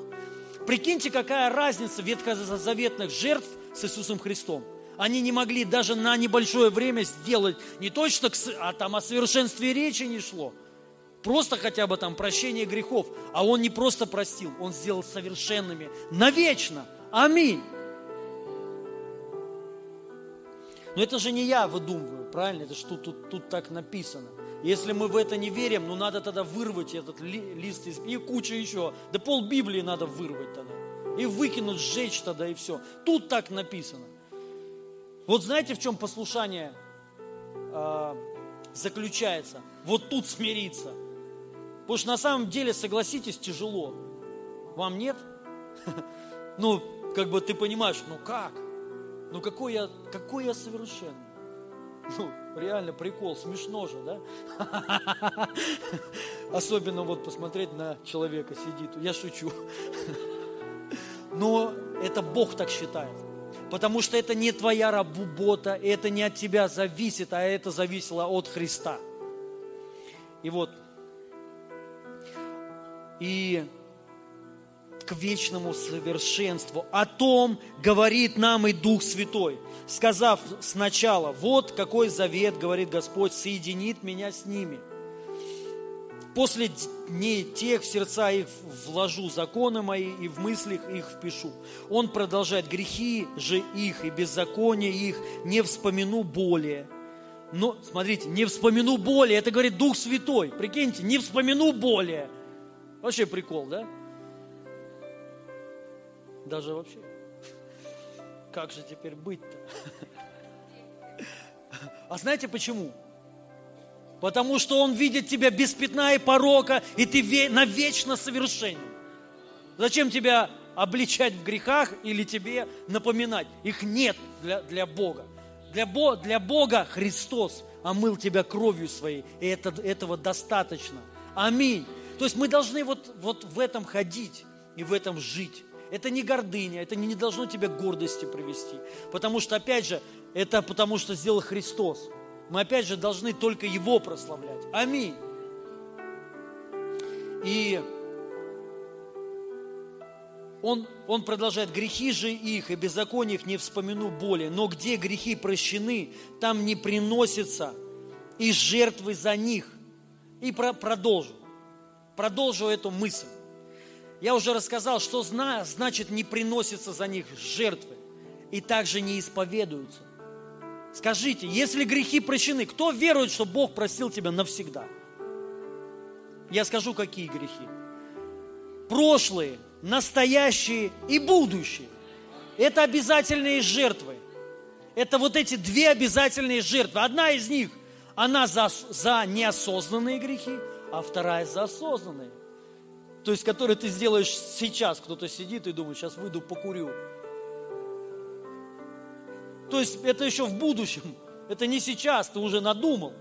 Прикиньте, какая разница ветхозаветных жертв с Иисусом Христом. Они не могли даже на небольшое время сделать, не точно, а там о совершенстве речи не шло. Просто хотя бы там прощение грехов. А Он не просто простил, Он сделал совершенными навечно. Аминь. Но это же не я выдумываю, правильно? Это что тут, тут так написано. Если мы в это не верим, ну надо тогда вырвать этот ли, лист из... И куча еще. Да пол Библии надо вырвать тогда. И выкинуть, сжечь тогда, и все. Тут так написано. Вот знаете, в чем послушание э, заключается? Вот тут смириться. Потому что на самом деле, согласитесь, тяжело. Вам нет? Ну, как бы ты понимаешь, ну как? Ну какой я, какой я совершенный? Ну, реально прикол, смешно же, да? Особенно вот посмотреть на человека сидит. Я шучу. Но это Бог так считает. Потому что это не твоя работа, это не от тебя зависит, а это зависело от Христа. И вот, и к вечному совершенству. О том говорит нам и Дух Святой, сказав сначала, вот какой завет, говорит Господь, соединит меня с ними. После дней тех в сердца их вложу законы мои, и в мыслях их впишу. Он продолжает, грехи же их и беззаконие их не вспомину более. Но, смотрите, не вспомину более, это говорит Дух Святой. Прикиньте, не вспомину более. Вообще прикол, да? Даже вообще. Как же теперь быть-то? А знаете почему? Потому что Он видит тебя без пятна и порока, и ты навечно совершенен. Зачем тебя обличать в грехах или тебе напоминать? Их нет для, для Бога. Для, Бо, для Бога Христос омыл тебя кровью Своей, и это, этого достаточно. Аминь. То есть мы должны вот, вот в этом ходить и в этом жить. Это не гордыня, это не должно тебя к гордости привести. Потому что, опять же, это потому что сделал Христос. Мы, опять же, должны только Его прославлять. Аминь. И он, он продолжает. Грехи же их и беззаконие их не вспомяну более. Но где грехи прощены, там не приносится и жертвы за них. И про- продолжу. Продолжу эту мысль. Я уже рассказал, что зна- значит не приносятся за них жертвы и также не исповедуются. Скажите, если грехи прощены, кто верует, что Бог простил тебя навсегда? Я скажу, какие грехи. Прошлые, настоящие и будущие. Это обязательные жертвы. Это вот эти две обязательные жертвы. Одна из них, она за, за неосознанные грехи, а вторая за осознанные. То есть, которые ты сделаешь сейчас. Кто-то сидит и думает, сейчас выйду покурю. То есть, это еще в будущем. Это не сейчас, ты уже надумал.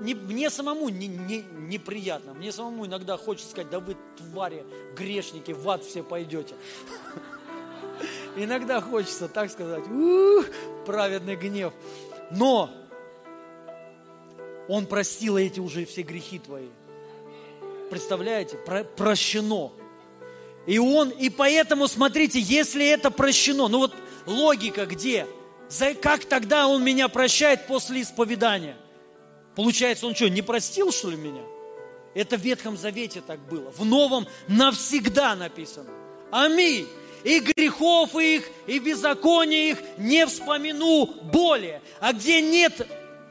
Не, мне самому не, не, неприятно. Мне самому иногда хочется сказать, да вы твари, грешники, в ад все пойдете. Иногда хочется так сказать, ух, праведный гнев. Но Он простил эти уже все грехи твои. Представляете? Про- прощено. И Он, и поэтому, смотрите, если это прощено, ну вот логика где? За, как тогда Он меня прощает после исповедания? Получается, Он что, не простил, что ли, меня? Это в Ветхом Завете так было. В Новом навсегда написано. Аминь. И грехов их, и беззаконий их не вспомину более. А где нет,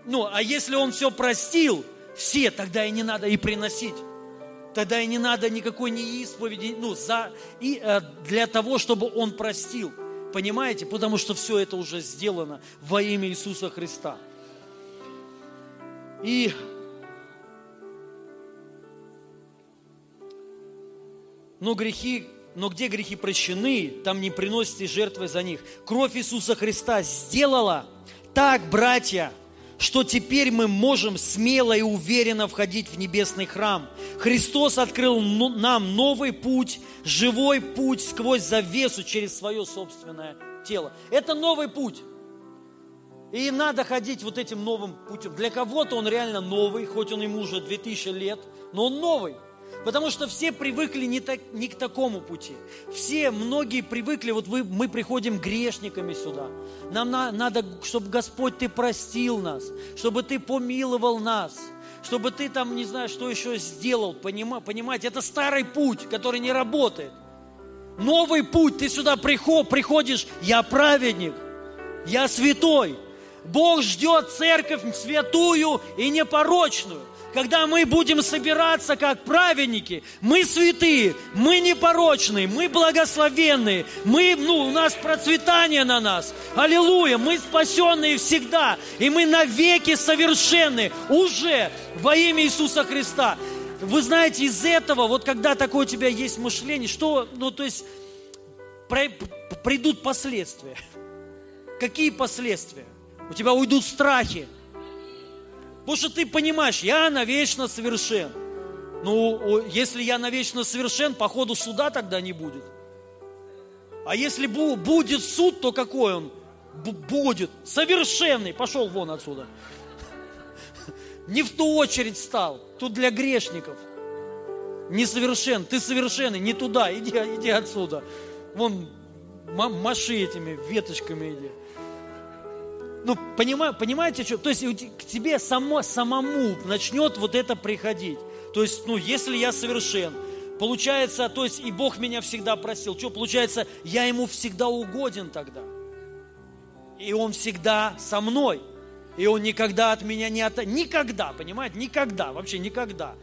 ну, а если Он все простил, все, тогда и не надо и приносить. Тогда и не надо никакой не исповеди, ну, за, и, э, для того, чтобы Он простил. Понимаете? Потому что все это уже сделано во имя Иисуса Христа. И но грехи, но где грехи прощены, там не приносите жертвы за них. Кровь Иисуса Христа сделала так, братья, что теперь мы можем смело и уверенно входить в небесный храм. Христос открыл нам новый путь, живой путь сквозь завесу через свое собственное тело. Это новый путь. И надо ходить вот этим новым путем. Для кого-то он реально новый, хоть он ему уже две тысячи лет, но он новый. Потому что все привыкли не, так, не к такому пути. Все, многие привыкли, вот вы, мы приходим грешниками сюда. Нам на, надо, чтобы Господь, Ты простил нас, чтобы Ты помиловал нас, чтобы Ты там, не знаю, что еще сделал. Понима, понимаете, это старый путь, который не работает. Новый путь, ты сюда приход, приходишь, я праведник, я святой. Бог ждет церковь святую и непорочную. Когда мы будем собираться как праведники, мы святые, мы непорочные, мы благословенные, мы, ну, у нас процветание на нас. Аллилуйя, мы спасенные всегда, и мы навеки совершенны уже во имя Иисуса Христа. Вы знаете, из этого, вот когда такое у тебя есть мышление, что, ну, то есть, придут последствия. Какие последствия? У тебя уйдут страхи. Потому что ты понимаешь, я навечно совершен. Ну, если я навечно совершен, походу суда тогда не будет. А если будет суд, то какой он будет? Совершенный. Пошел вон отсюда. Не в ту очередь стал. Тут для грешников. Несовершен. Ты совершенный. Не туда. Иди, иди отсюда. Вон, маши этими веточками иди. Ну, понимаю, понимаете, что? То есть к тебе само, самому начнет вот это приходить. То есть, ну, если я совершен, получается, то есть и Бог меня всегда просил. Что, получается, я Ему всегда угоден тогда. И Он всегда со мной. И Он никогда от меня не отойдет. Никогда, понимаете? Никогда, вообще никогда.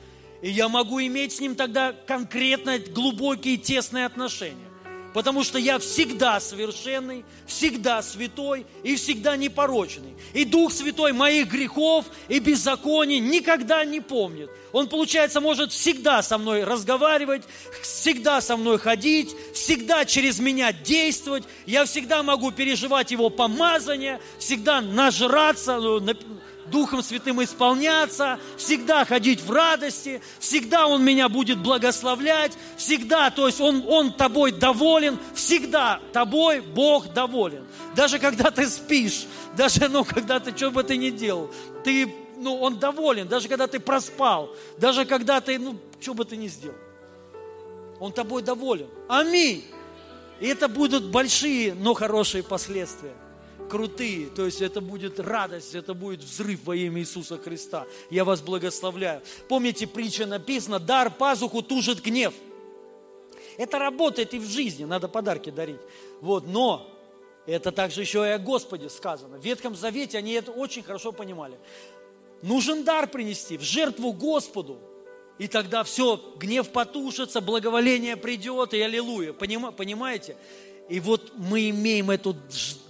И я могу иметь с Ним тогда конкретно глубокие, тесные отношения. Потому что я всегда совершенный, всегда святой и всегда непорочный. И Дух Святой моих грехов и беззаконий никогда не помнит. Он, получается, может всегда со мной разговаривать, всегда со мной ходить, всегда через меня действовать. Я всегда могу переживать Его помазание, всегда нажраться, Духом Святым исполняться, всегда ходить в радости, всегда Он меня будет благословлять, всегда, то есть Он, он тобой доволен, всегда тобой Бог доволен. Даже когда ты спишь, даже, ну, когда ты, что бы ты ни делал, ты, ну, Он доволен, даже когда ты проспал, даже когда ты, ну, что бы ты ни сделал, Он тобой доволен. Аминь. И это будут большие, но хорошие последствия. крутые. То есть это будет радость, это будет взрыв во имя Иисуса Христа. Я вас благословляю. Помните, притча написана: дар пазуху тужит гнев. Это работает и в жизни, надо подарки дарить. Вот, но это также еще и о Господе сказано. В Ветхом Завете они это очень хорошо понимали. Нужен дар принести в жертву Господу, и тогда все, гнев потушится, благоволение придет, и аллилуйя. Понимаете? И вот мы имеем эту,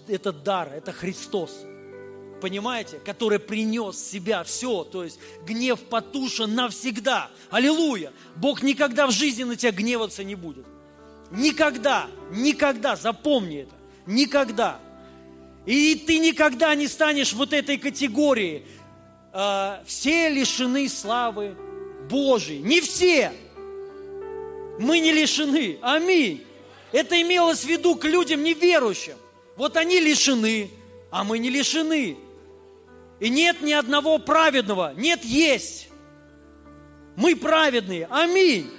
этот дар, это Христос, понимаете, который принес себя все, то есть гнев потушен навсегда. Аллилуйя! Бог никогда в жизни на тебя гневаться не будет. Никогда, никогда, запомни это, никогда. И ты никогда не станешь вот этой категории. Все лишены славы Божьей. Не все. Мы не лишены. Аминь. Это имелось в виду к людям неверующим. Вот они лишены, а мы не лишены. И нет ни одного праведного. Нет, есть. Мы праведные. Аминь.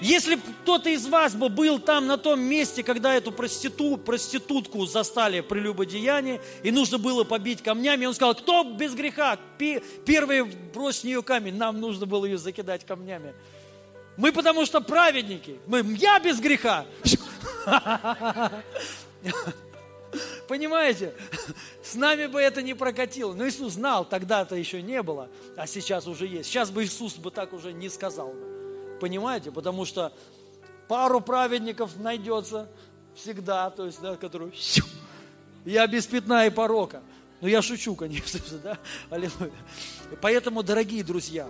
Если кто-то из вас бы был там, на том месте, когда эту проститу, проститутку застали в прелюбодеянии, и нужно было побить камнями, он сказал: кто без греха? Первый брось в нее камень. Нам нужно было ее закидать камнями. Мы потому что праведники. Мы, я без греха. Понимаете? С нами бы это не прокатило. Но Иисус знал, тогда-то еще не было, а сейчас уже есть. Сейчас бы Иисус бы так уже не сказал. Понимаете? Потому что пару праведников найдется всегда, то есть, да, которые... Я без пятна и порока. Но я шучу, конечно же, да? Аллилуйя. Поэтому, дорогие друзья,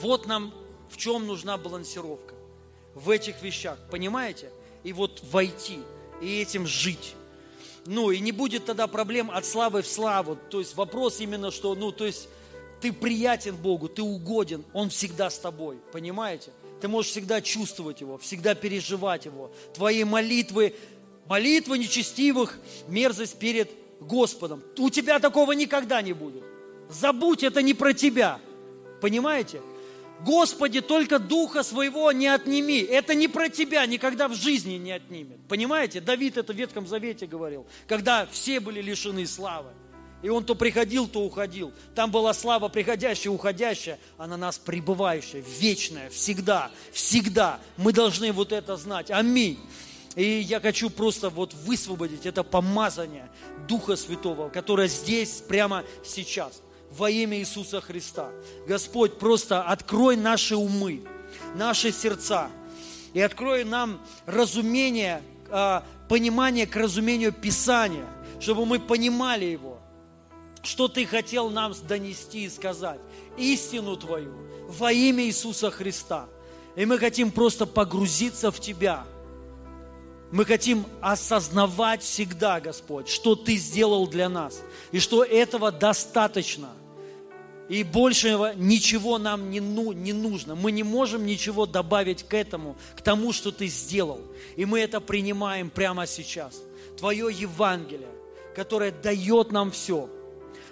вот нам в чем нужна балансировка. В этих вещах, понимаете? И вот войти, и этим жить. Ну, и не будет тогда проблем от славы в славу. То есть вопрос именно, что, ну, то есть... Ты приятен Богу, ты угоден, Он всегда с тобой, понимаете? Ты можешь всегда чувствовать Его, всегда переживать Его. Твои молитвы, молитвы нечестивых, мерзость перед Господом. У тебя такого никогда не будет. Забудь, это не про тебя, понимаете? Господи, только Духа Своего не отними. Это не про тебя, никогда в жизни не отнимет. Понимаете? Давид это в Ветхом Завете говорил, когда все были лишены славы. И он то приходил, то уходил. Там была слава приходящая, уходящая, а на нас пребывающая, вечная, всегда, всегда. Мы должны вот это знать. Аминь. И я хочу просто вот высвободить это помазание Духа Святого, которое здесь прямо сейчас, во имя Иисуса Христа. Господь, просто открой наши умы, наши сердца, и открой нам разумение, понимание к разумению Писания, чтобы мы понимали его. Что Ты хотел нам донести и сказать? Истину Твою во имя Иисуса Христа. И мы хотим просто погрузиться в Тебя. Мы хотим осознавать всегда, Господь, что Ты сделал для нас. И что этого достаточно. И большего ничего нам не, ну, не нужно. Мы не можем ничего добавить к этому, к тому, что Ты сделал. И мы это принимаем прямо сейчас. Твое Евангелие, которое дает нам все.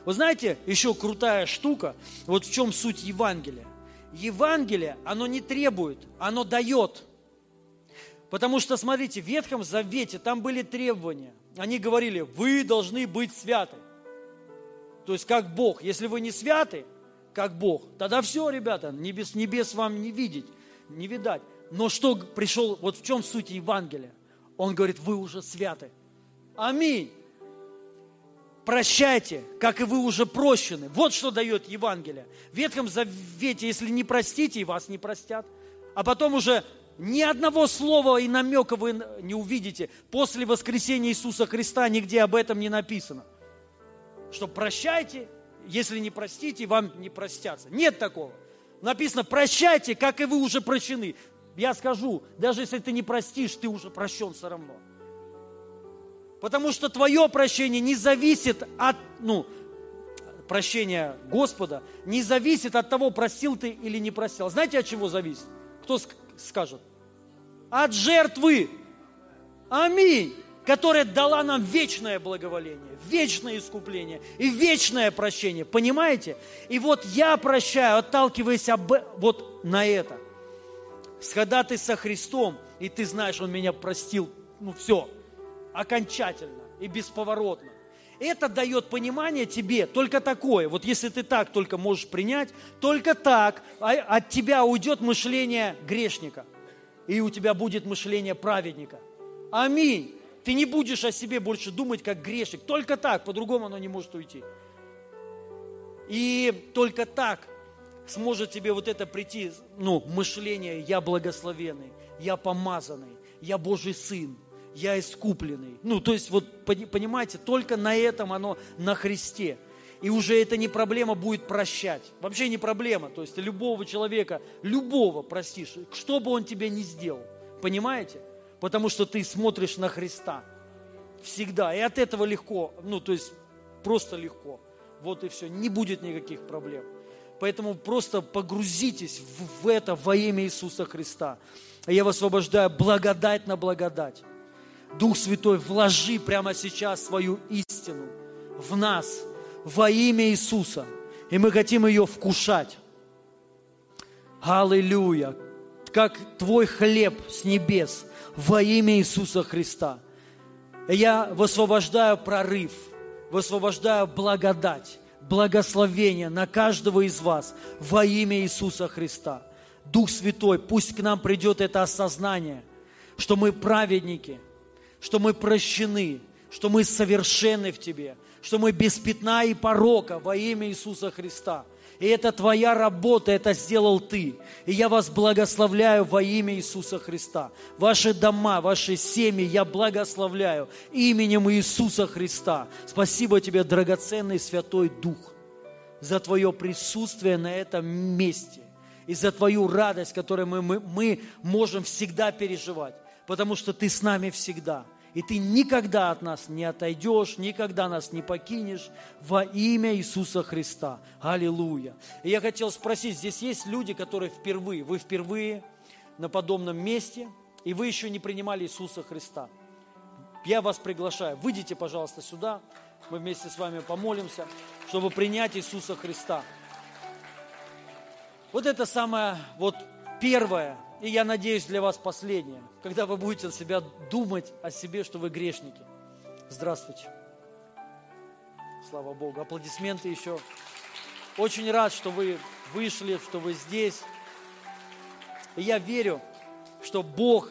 Вы знаете, еще крутая штука, вот в чем суть Евангелия. Евангелие, оно не требует, оно дает. Потому что, смотрите, в Ветхом Завете там были требования. Они говорили: вы должны быть святы. То есть, как Бог. Если вы не святы, как Бог, тогда все, ребята, небес, небес вам не видеть, не видать. Но что пришел, вот в чем суть Евангелия? Он говорит: вы уже святы. Аминь. Прощайте, как и вы уже прощены. Вот что дает Евангелие. В Ветхом Завете, если не простите, и вас не простят. А потом уже ни одного слова и намека вы не увидите. После воскресения Иисуса Христа нигде об этом не написано. Что прощайте, если не простите, вам не простятся. Нет такого. Написано: прощайте, как и вы уже прощены. Я скажу, даже если ты не простишь, ты уже прощен все равно. Потому что твое прощение не зависит от, ну, прощения Господа, не зависит от того, простил ты или не простил. Знаете, от чего зависит? Кто скажет? От жертвы. Аминь. Которая дала нам вечное благоволение, вечное искупление и вечное прощение. Понимаете? И вот я прощаю, отталкиваясь об... вот на это. Когда ты со Христом, и ты знаешь, Он меня простил, ну все. Окончательно и бесповоротно. Это дает понимание тебе только такое. Вот если ты так только можешь принять, только так от тебя уйдет мышление грешника. И у тебя будет мышление праведника. Аминь. Ты не будешь о себе больше думать, как грешник. Только так, по-другому оно не может уйти. И только так сможет тебе вот это прийти, ну, мышление: я благословенный, я помазанный, я Божий Сын, я искупленный. Ну, то есть, вот, понимаете, только на этом оно, на Христе. И уже это не проблема будет прощать. Вообще не проблема. То есть, ты любого человека, любого простишь, что бы он тебе ни сделал. Понимаете? Потому что ты смотришь на Христа всегда. И от этого легко, ну, то есть, просто легко. Вот и все. Не будет никаких проблем. Поэтому просто погрузитесь в это во имя Иисуса Христа. Я высвобождаю благодать на благодать. Дух Святой, вложи прямо сейчас свою истину в нас во имя Иисуса. И мы хотим ее вкушать. Аллилуйя! Как твой хлеб с небес во имя Иисуса Христа. Я высвобождаю прорыв, высвобождаю благодать, благословение на каждого из вас во имя Иисуса Христа. Дух Святой, пусть к нам придет это осознание, что мы праведники, что мы прощены, что мы совершенны в Тебе, что мы без пятна и порока во имя Иисуса Христа. И это Твоя работа, это сделал Ты. И я вас благословляю во имя Иисуса Христа. Ваши дома, ваши семьи я благословляю именем Иисуса Христа. Спасибо Тебе, драгоценный Святой Дух, за Твое присутствие на этом месте и за Твою радость, которую мы, мы, мы можем всегда переживать, потому что Ты с нами всегда. И Ты никогда от нас не отойдешь, никогда нас не покинешь во имя Иисуса Христа. Аллилуйя. И я хотел спросить, здесь есть люди, которые впервые, вы впервые на подобном месте, и вы еще не принимали Иисуса Христа. Я вас приглашаю, выйдите, пожалуйста, сюда, мы вместе с вами помолимся, чтобы принять Иисуса Христа. Вот это самое вот первое. И я надеюсь, для вас последнее, когда вы будете от себя думать о себе, что вы грешники. Здравствуйте. Слава Богу. Аплодисменты еще. Очень рад, что вы вышли, что вы здесь. И я верю, что Бог,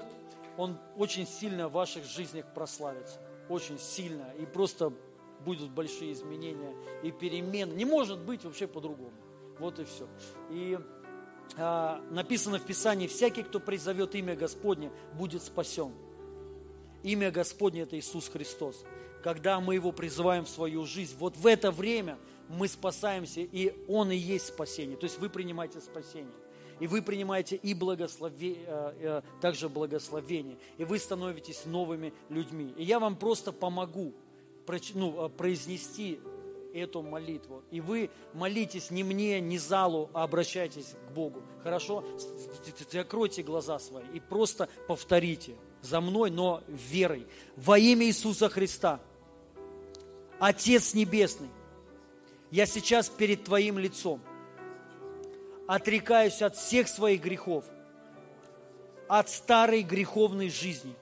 Он очень сильно в ваших жизнях прославится. Очень сильно. И просто будут большие изменения и перемены. Не может быть вообще по-другому. Вот и все. И... написано в Писании: всякий, кто призовет имя Господне, будет спасен. Имя Господне – это Иисус Христос. Когда мы Его призываем в свою жизнь, вот в это время мы спасаемся, и Он и есть спасение. То есть вы принимаете спасение, и вы принимаете и благословение, также благословение, и вы становитесь новыми людьми. И я вам просто помогу произнести эту молитву. И вы молитесь не мне, не залу, а обращайтесь к Богу. Хорошо? Закройте глаза свои и просто повторите за мной, но верой. Во имя Иисуса Христа, Отец Небесный, я сейчас перед Твоим лицом отрекаюсь от всех своих грехов, от старой греховной жизни.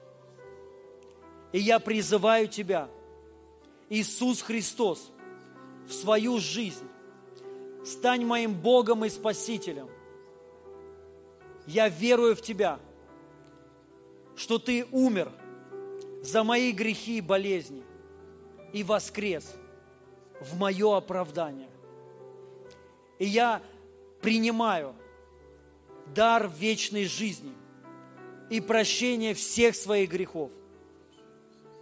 И я призываю Тебя, Иисус Христос, в свою жизнь. Стань моим Богом и Спасителем. Я верую в Тебя, что Ты умер за мои грехи и болезни и воскрес в мое оправдание. И я принимаю дар вечной жизни и прощение всех своих грехов.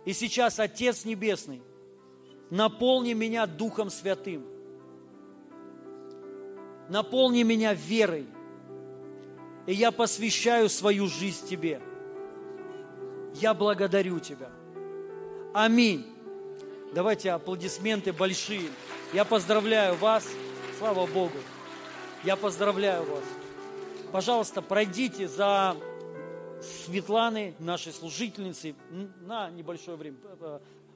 И сейчас, Отец Небесный, наполни меня Духом Святым. Наполни меня верой. И я посвящаю свою жизнь Тебе. Я благодарю Тебя. Аминь. Давайте аплодисменты большие. Я поздравляю вас. Слава Богу. Я поздравляю вас. Пожалуйста, пройдите за Светланой, нашей служительницей, на небольшое время.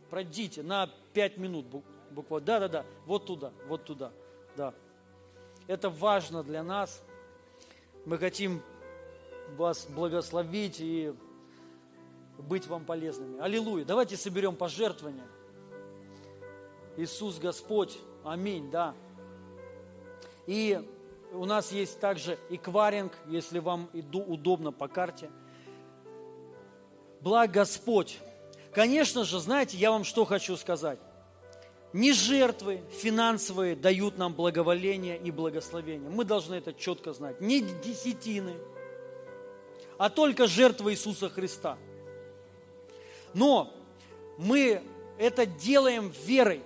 Пройдите на пять минут буквально. Да, да, да. Вот туда, вот туда. Да. Это важно для нас. Мы хотим вас благословить и быть вам полезными. Аллилуйя. Давайте соберем пожертвования. Иисус Господь. Аминь, да. И у нас есть также эквайринг, если вам удобно по карте. Благ Господь. Конечно же, знаете, я вам что хочу сказать. Не жертвы финансовые дают нам благоволение и благословение. Мы должны это четко знать. Не десятины, а только жертвы Иисуса Христа. Но мы это делаем верой,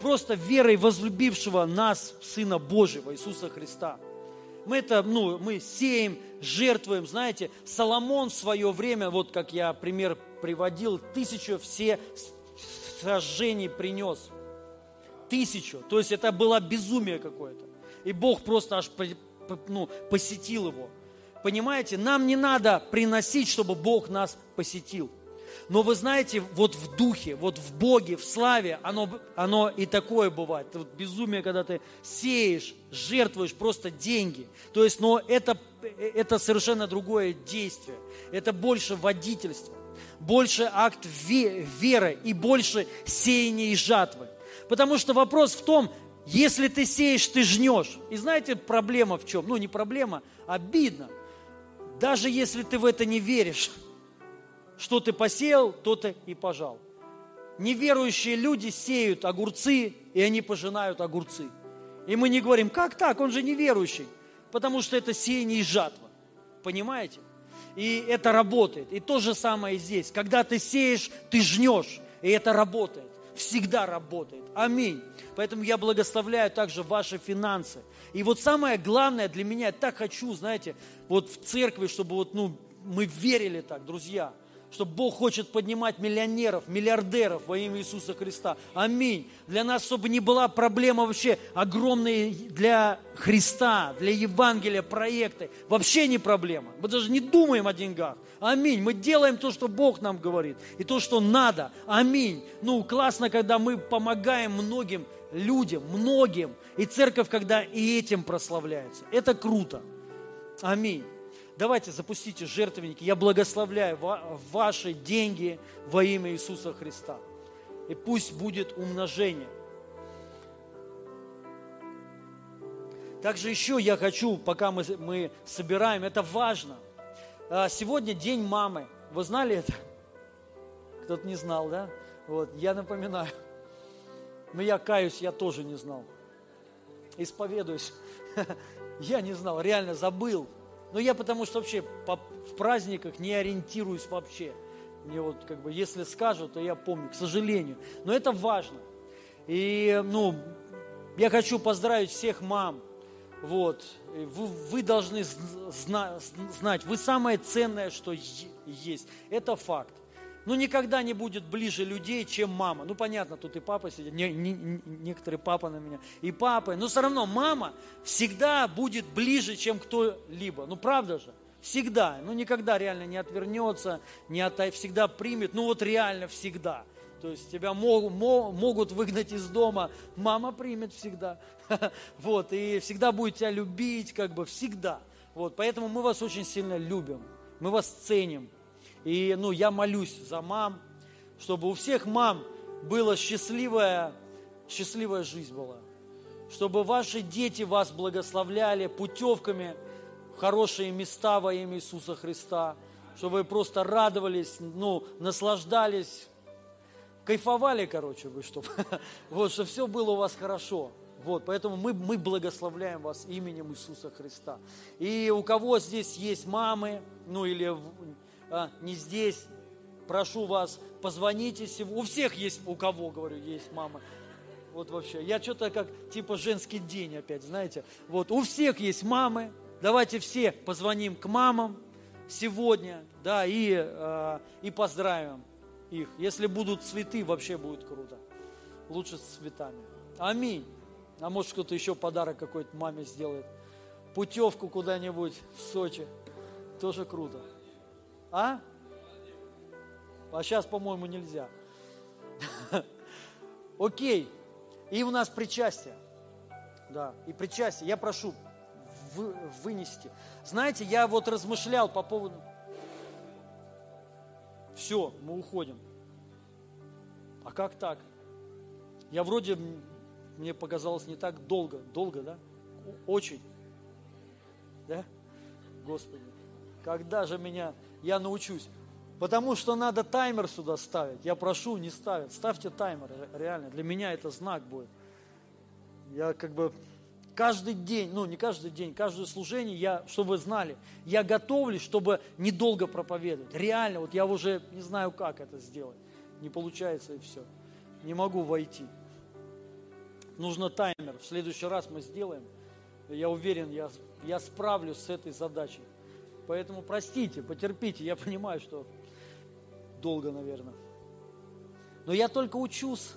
просто верой возлюбившего нас, Сына Божьего, Иисуса Христа. Мы это, ну, мы сеем, жертвуем, знаете, Соломон в свое время, вот как я пример приводил, тысячу все сожжений принес. Тысячу. То есть это было безумие какое-то. И Бог просто аж, ну, посетил его. Понимаете, нам не надо приносить, чтобы Бог нас посетил. Но вы знаете, вот в духе, вот в Боге, в славе, оно, оно и такое бывает. Вот безумие, когда ты сеешь, жертвуешь просто деньги. То есть, но это, это совершенно другое действие. Это больше водительство, больше акт веры и больше сеяния и жатвы. Потому что вопрос в том, если ты сеешь, ты жнешь. И знаете, проблема в чем? Ну, не проблема, обидно. Даже если ты в это не веришь. Что ты посеял, то ты и пожал. Неверующие люди сеют огурцы, и они пожинают огурцы. И мы не говорим, как так, он же неверующий. Потому что это сеяние и жатва. Понимаете? И это работает. И то же самое здесь. Когда ты сеешь, ты жнешь. И это работает. Всегда работает. Аминь. Поэтому я благословляю также ваши финансы. И вот самое главное для меня, я так хочу, знаете, вот в церкви, чтобы вот, ну, мы верили так, друзья, что Бог хочет поднимать миллионеров, миллиардеров во имя Иисуса Христа. Аминь. Для нас, чтобы не была проблема вообще огромные для Христа, для Евангелия проекты. Вообще не проблема. Мы даже не думаем о деньгах. Аминь. Мы делаем то, что Бог нам говорит. И то, что надо. Аминь. Ну, классно, когда мы помогаем многим людям, многим. И церковь, когда и этим прославляется. Это круто. Аминь. Давайте запустите жертвенники. Я благословляю ваши деньги во имя Иисуса Христа. И пусть будет умножение. Также еще я хочу, пока мы, мы собираем, это важно. Сегодня день мамы. Вы знали это? Кто-то не знал, да? Вот, я напоминаю. Но я каюсь, я тоже не знал. Исповедуюсь. Я не знал, реально забыл. Но я потому что вообще по, в праздниках не ориентируюсь вообще. Мне вот как бы, если скажут, то я помню, к сожалению. Но это важно. И, ну, я хочу поздравить всех мам. Вот. Вы, вы должны зна- знать, вы самое ценное, что есть. Это факт. Ну, никогда не будет ближе людей, чем мама. Ну, понятно, тут и папа сидит, не, не, не, некоторые папа на меня, и папа. Но все равно мама всегда будет ближе, чем кто-либо. Ну, правда же? Всегда. Ну, никогда реально не отвернется, не от... всегда примет. Ну, вот реально всегда. То есть тебя мог, мог, могут выгнать из дома, мама примет всегда. Вот, и всегда будет тебя любить, как бы всегда. Вот, поэтому мы вас очень сильно любим, мы вас ценим. И, ну, я молюсь за мам, чтобы у всех мам была счастливая, счастливая жизнь была. Чтобы ваши дети вас благословляли путевками в хорошие места во имя Иисуса Христа. Чтобы вы просто радовались, ну, наслаждались, кайфовали, короче, вы, чтобы, вот, чтобы все было у вас хорошо. Вот, поэтому мы, мы благословляем вас именем Иисуса Христа. И у кого здесь есть мамы, ну, или... А, не здесь, прошу вас, позвоните. У всех есть, у кого, говорю, есть мама. Вот вообще, я что-то как, типа, женский день опять, знаете. Вот, у всех есть мамы. Давайте все позвоним к мамам сегодня, да, и, э, и поздравим их. Если будут цветы, вообще будет круто. Лучше с цветами. Аминь. А может, кто-то еще подарок какой-то маме сделает. Путевку куда-нибудь в Сочи. Тоже круто. А? А сейчас, по-моему, нельзя. Окей. И у нас причастие. Да, и причастие. Я прошу вы, вынести. Знаете, я вот размышлял по поводу... Все, мы уходим. А как так? Я вроде, мне показалось, не так долго, долго, да? Очень, да? Господи, когда же меня, я научусь? Потому что надо таймер сюда ставить. Я прошу, не ставят. Ставьте таймер, реально. Для меня это знак будет. Я как бы каждый день, ну не каждый день, каждое служение, я, чтобы вы знали, я готовлюсь, чтобы недолго проповедовать. Реально, вот я уже не знаю, как это сделать. Не получается и все. Не могу войти. Нужно таймер. В следующий раз мы сделаем. Я уверен, я, я справлюсь с этой задачей. Поэтому простите, потерпите. Я понимаю, что долго, наверное. Но я только учусь.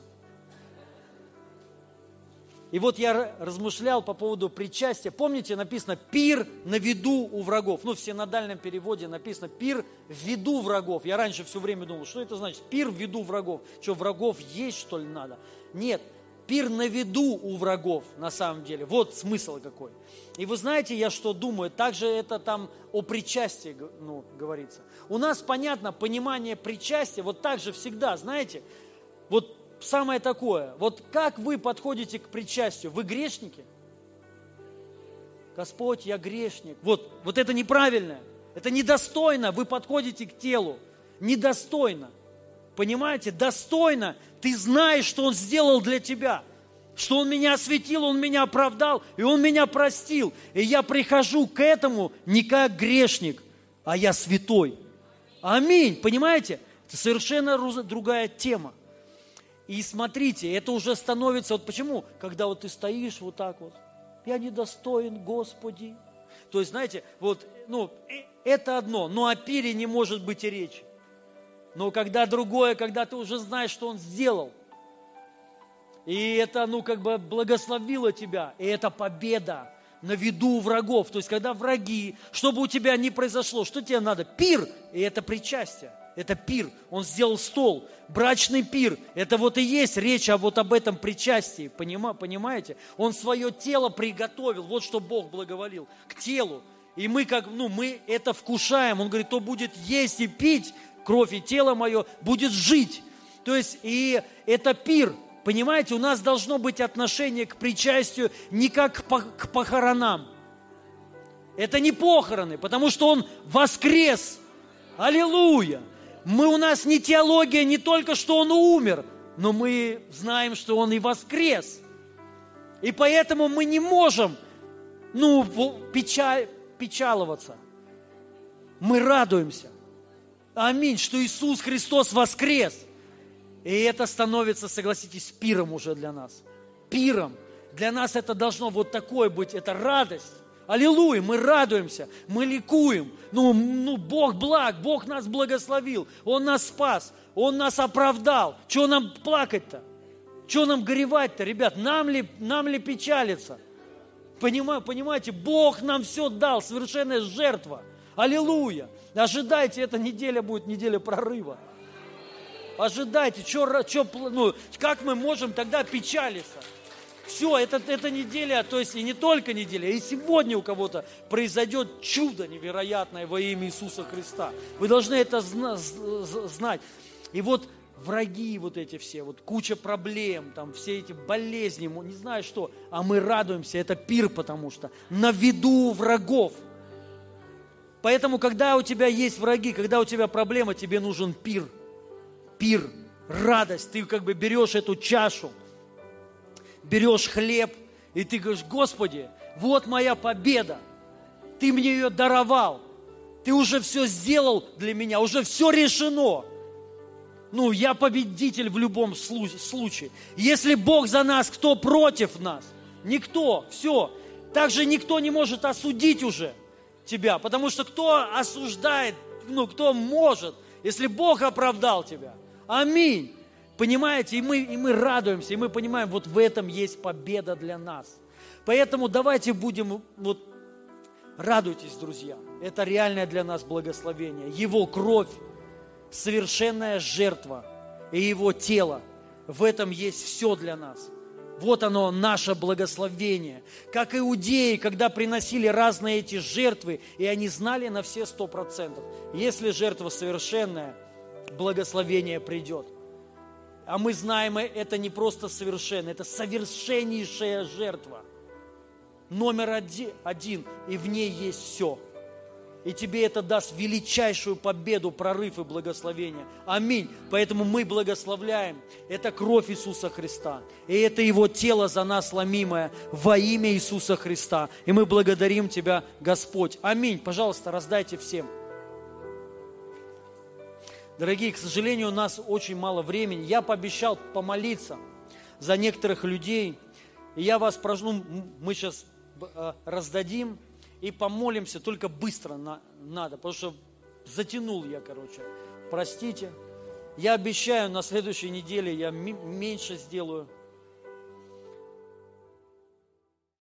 И вот я размышлял по поводу причастия. Помните, написано «пир на виду у врагов». Ну, в синодальном переводе написано «пир в виду врагов». Я раньше все время думал, что это значит? Пир в виду врагов. Что, врагов есть, что ли, надо? Нет. Пир на виду у врагов, на самом деле. Вот смысл какой. И вы знаете, я что думаю? Также это там о причастии, ну, говорится. У нас, понятно, понимание причастия, вот так же всегда, знаете, вот самое такое. Вот как вы подходите к причастию? Вы грешники? Господь, я грешник. Вот, вот это неправильно, это недостойно. Вы подходите к телу, недостойно. Понимаете, достойно, ты знаешь, что Он сделал для тебя, что Он меня осветил, Он меня оправдал, и Он меня простил. И я прихожу к этому не как грешник, а я святой. Аминь, понимаете? Это совершенно другая тема. И смотрите, это уже становится, вот почему, когда вот ты стоишь вот так вот, я недостоин, Господи. То есть, знаете, вот, ну, это одно, но о пире не может быть и речи. Но когда другое, когда ты уже знаешь, что Он сделал, и это, ну, как бы благословило тебя, и это победа на виду врагов. То есть, когда враги, что бы у тебя ни произошло, что тебе надо? Пир, и это причастие, это пир. Он сделал стол, брачный пир. Это вот и есть речь вот об этом причастии, понимаете? Он свое тело приготовил, вот что Бог благоволил, к телу. И мы, как, ну, мы это вкушаем. Он говорит, кто будет есть и пить, кровь и тело мое будет жить. То есть, и это пир. Понимаете, у нас должно быть отношение к причастию не как к похоронам. Это не похороны, потому что Он воскрес. Аллилуйя! Мы, у нас не теология, не только что Он умер, но мы знаем, что Он и воскрес. И поэтому мы не можем, ну, печаль, печаловаться. Мы радуемся. Аминь, что Иисус Христос воскрес. И это становится, согласитесь, пиром уже для нас. Пиром. Для нас это должно вот такое быть, это радость. Аллилуйя, мы радуемся, мы ликуем. Ну, ну, Бог благ, Бог нас благословил, Он нас спас, Он нас оправдал. Чего нам плакать-то? Чего нам горевать-то, ребят? Нам ли, нам ли печалиться? Понимаете, Бог нам все дал, совершенная жертва. Аллилуйя! Ожидайте, эта неделя будет неделя прорыва. Ожидайте, чё, чё, ну, как мы можем тогда печалиться? Все, это, это неделя, то есть и не только неделя, и сегодня у кого-то произойдет чудо невероятное во имя Иисуса Христа. Вы должны это знать. И вот враги вот эти все, вот куча проблем, там все эти болезни, не знаю что, а мы радуемся, это пир, потому что на виду врагов. Поэтому, когда у тебя есть враги, когда у тебя проблема, тебе нужен пир. Пир, радость. Ты как бы берешь эту чашу, берешь хлеб, и ты говоришь, Господи, вот моя победа. Ты мне ее даровал. Ты уже все сделал для меня, уже все решено. Ну, я победитель в любом случае. Если Бог за нас, кто против нас? Никто, все. Также никто не может осудить уже тебя, потому что кто осуждает, ну, кто может, если Бог оправдал тебя. Аминь. Понимаете, и мы, и мы радуемся, и мы понимаем, вот в этом есть победа для нас. Поэтому давайте будем, вот, радуйтесь, друзья. Это реальное для нас благословение. Его кровь, совершенная жертва, и Его тело. В этом есть все для нас. Вот оно, наше благословение. Как иудеи, когда приносили разные эти жертвы, и они знали на все сто процентов. Если жертва совершенная, благословение придет. А мы знаем, это не просто совершенно, это совершеннейшая жертва. Номер один, и в ней есть все. И тебе это даст величайшую победу, прорыв и благословение. Аминь. Поэтому мы благословляем. Это кровь Иисуса Христа. И это Его тело за нас ломимое во имя Иисуса Христа. И мы благодарим Тебя, Господь. Аминь. Пожалуйста, раздайте всем. Дорогие, к сожалению, у нас очень мало времени. Я пообещал помолиться за некоторых людей. И я вас прошу, ну, мы сейчас раздадим. И помолимся, только быстро на, надо, потому что затянул я, короче. Простите. Я обещаю, на следующей неделе я м- меньше сделаю.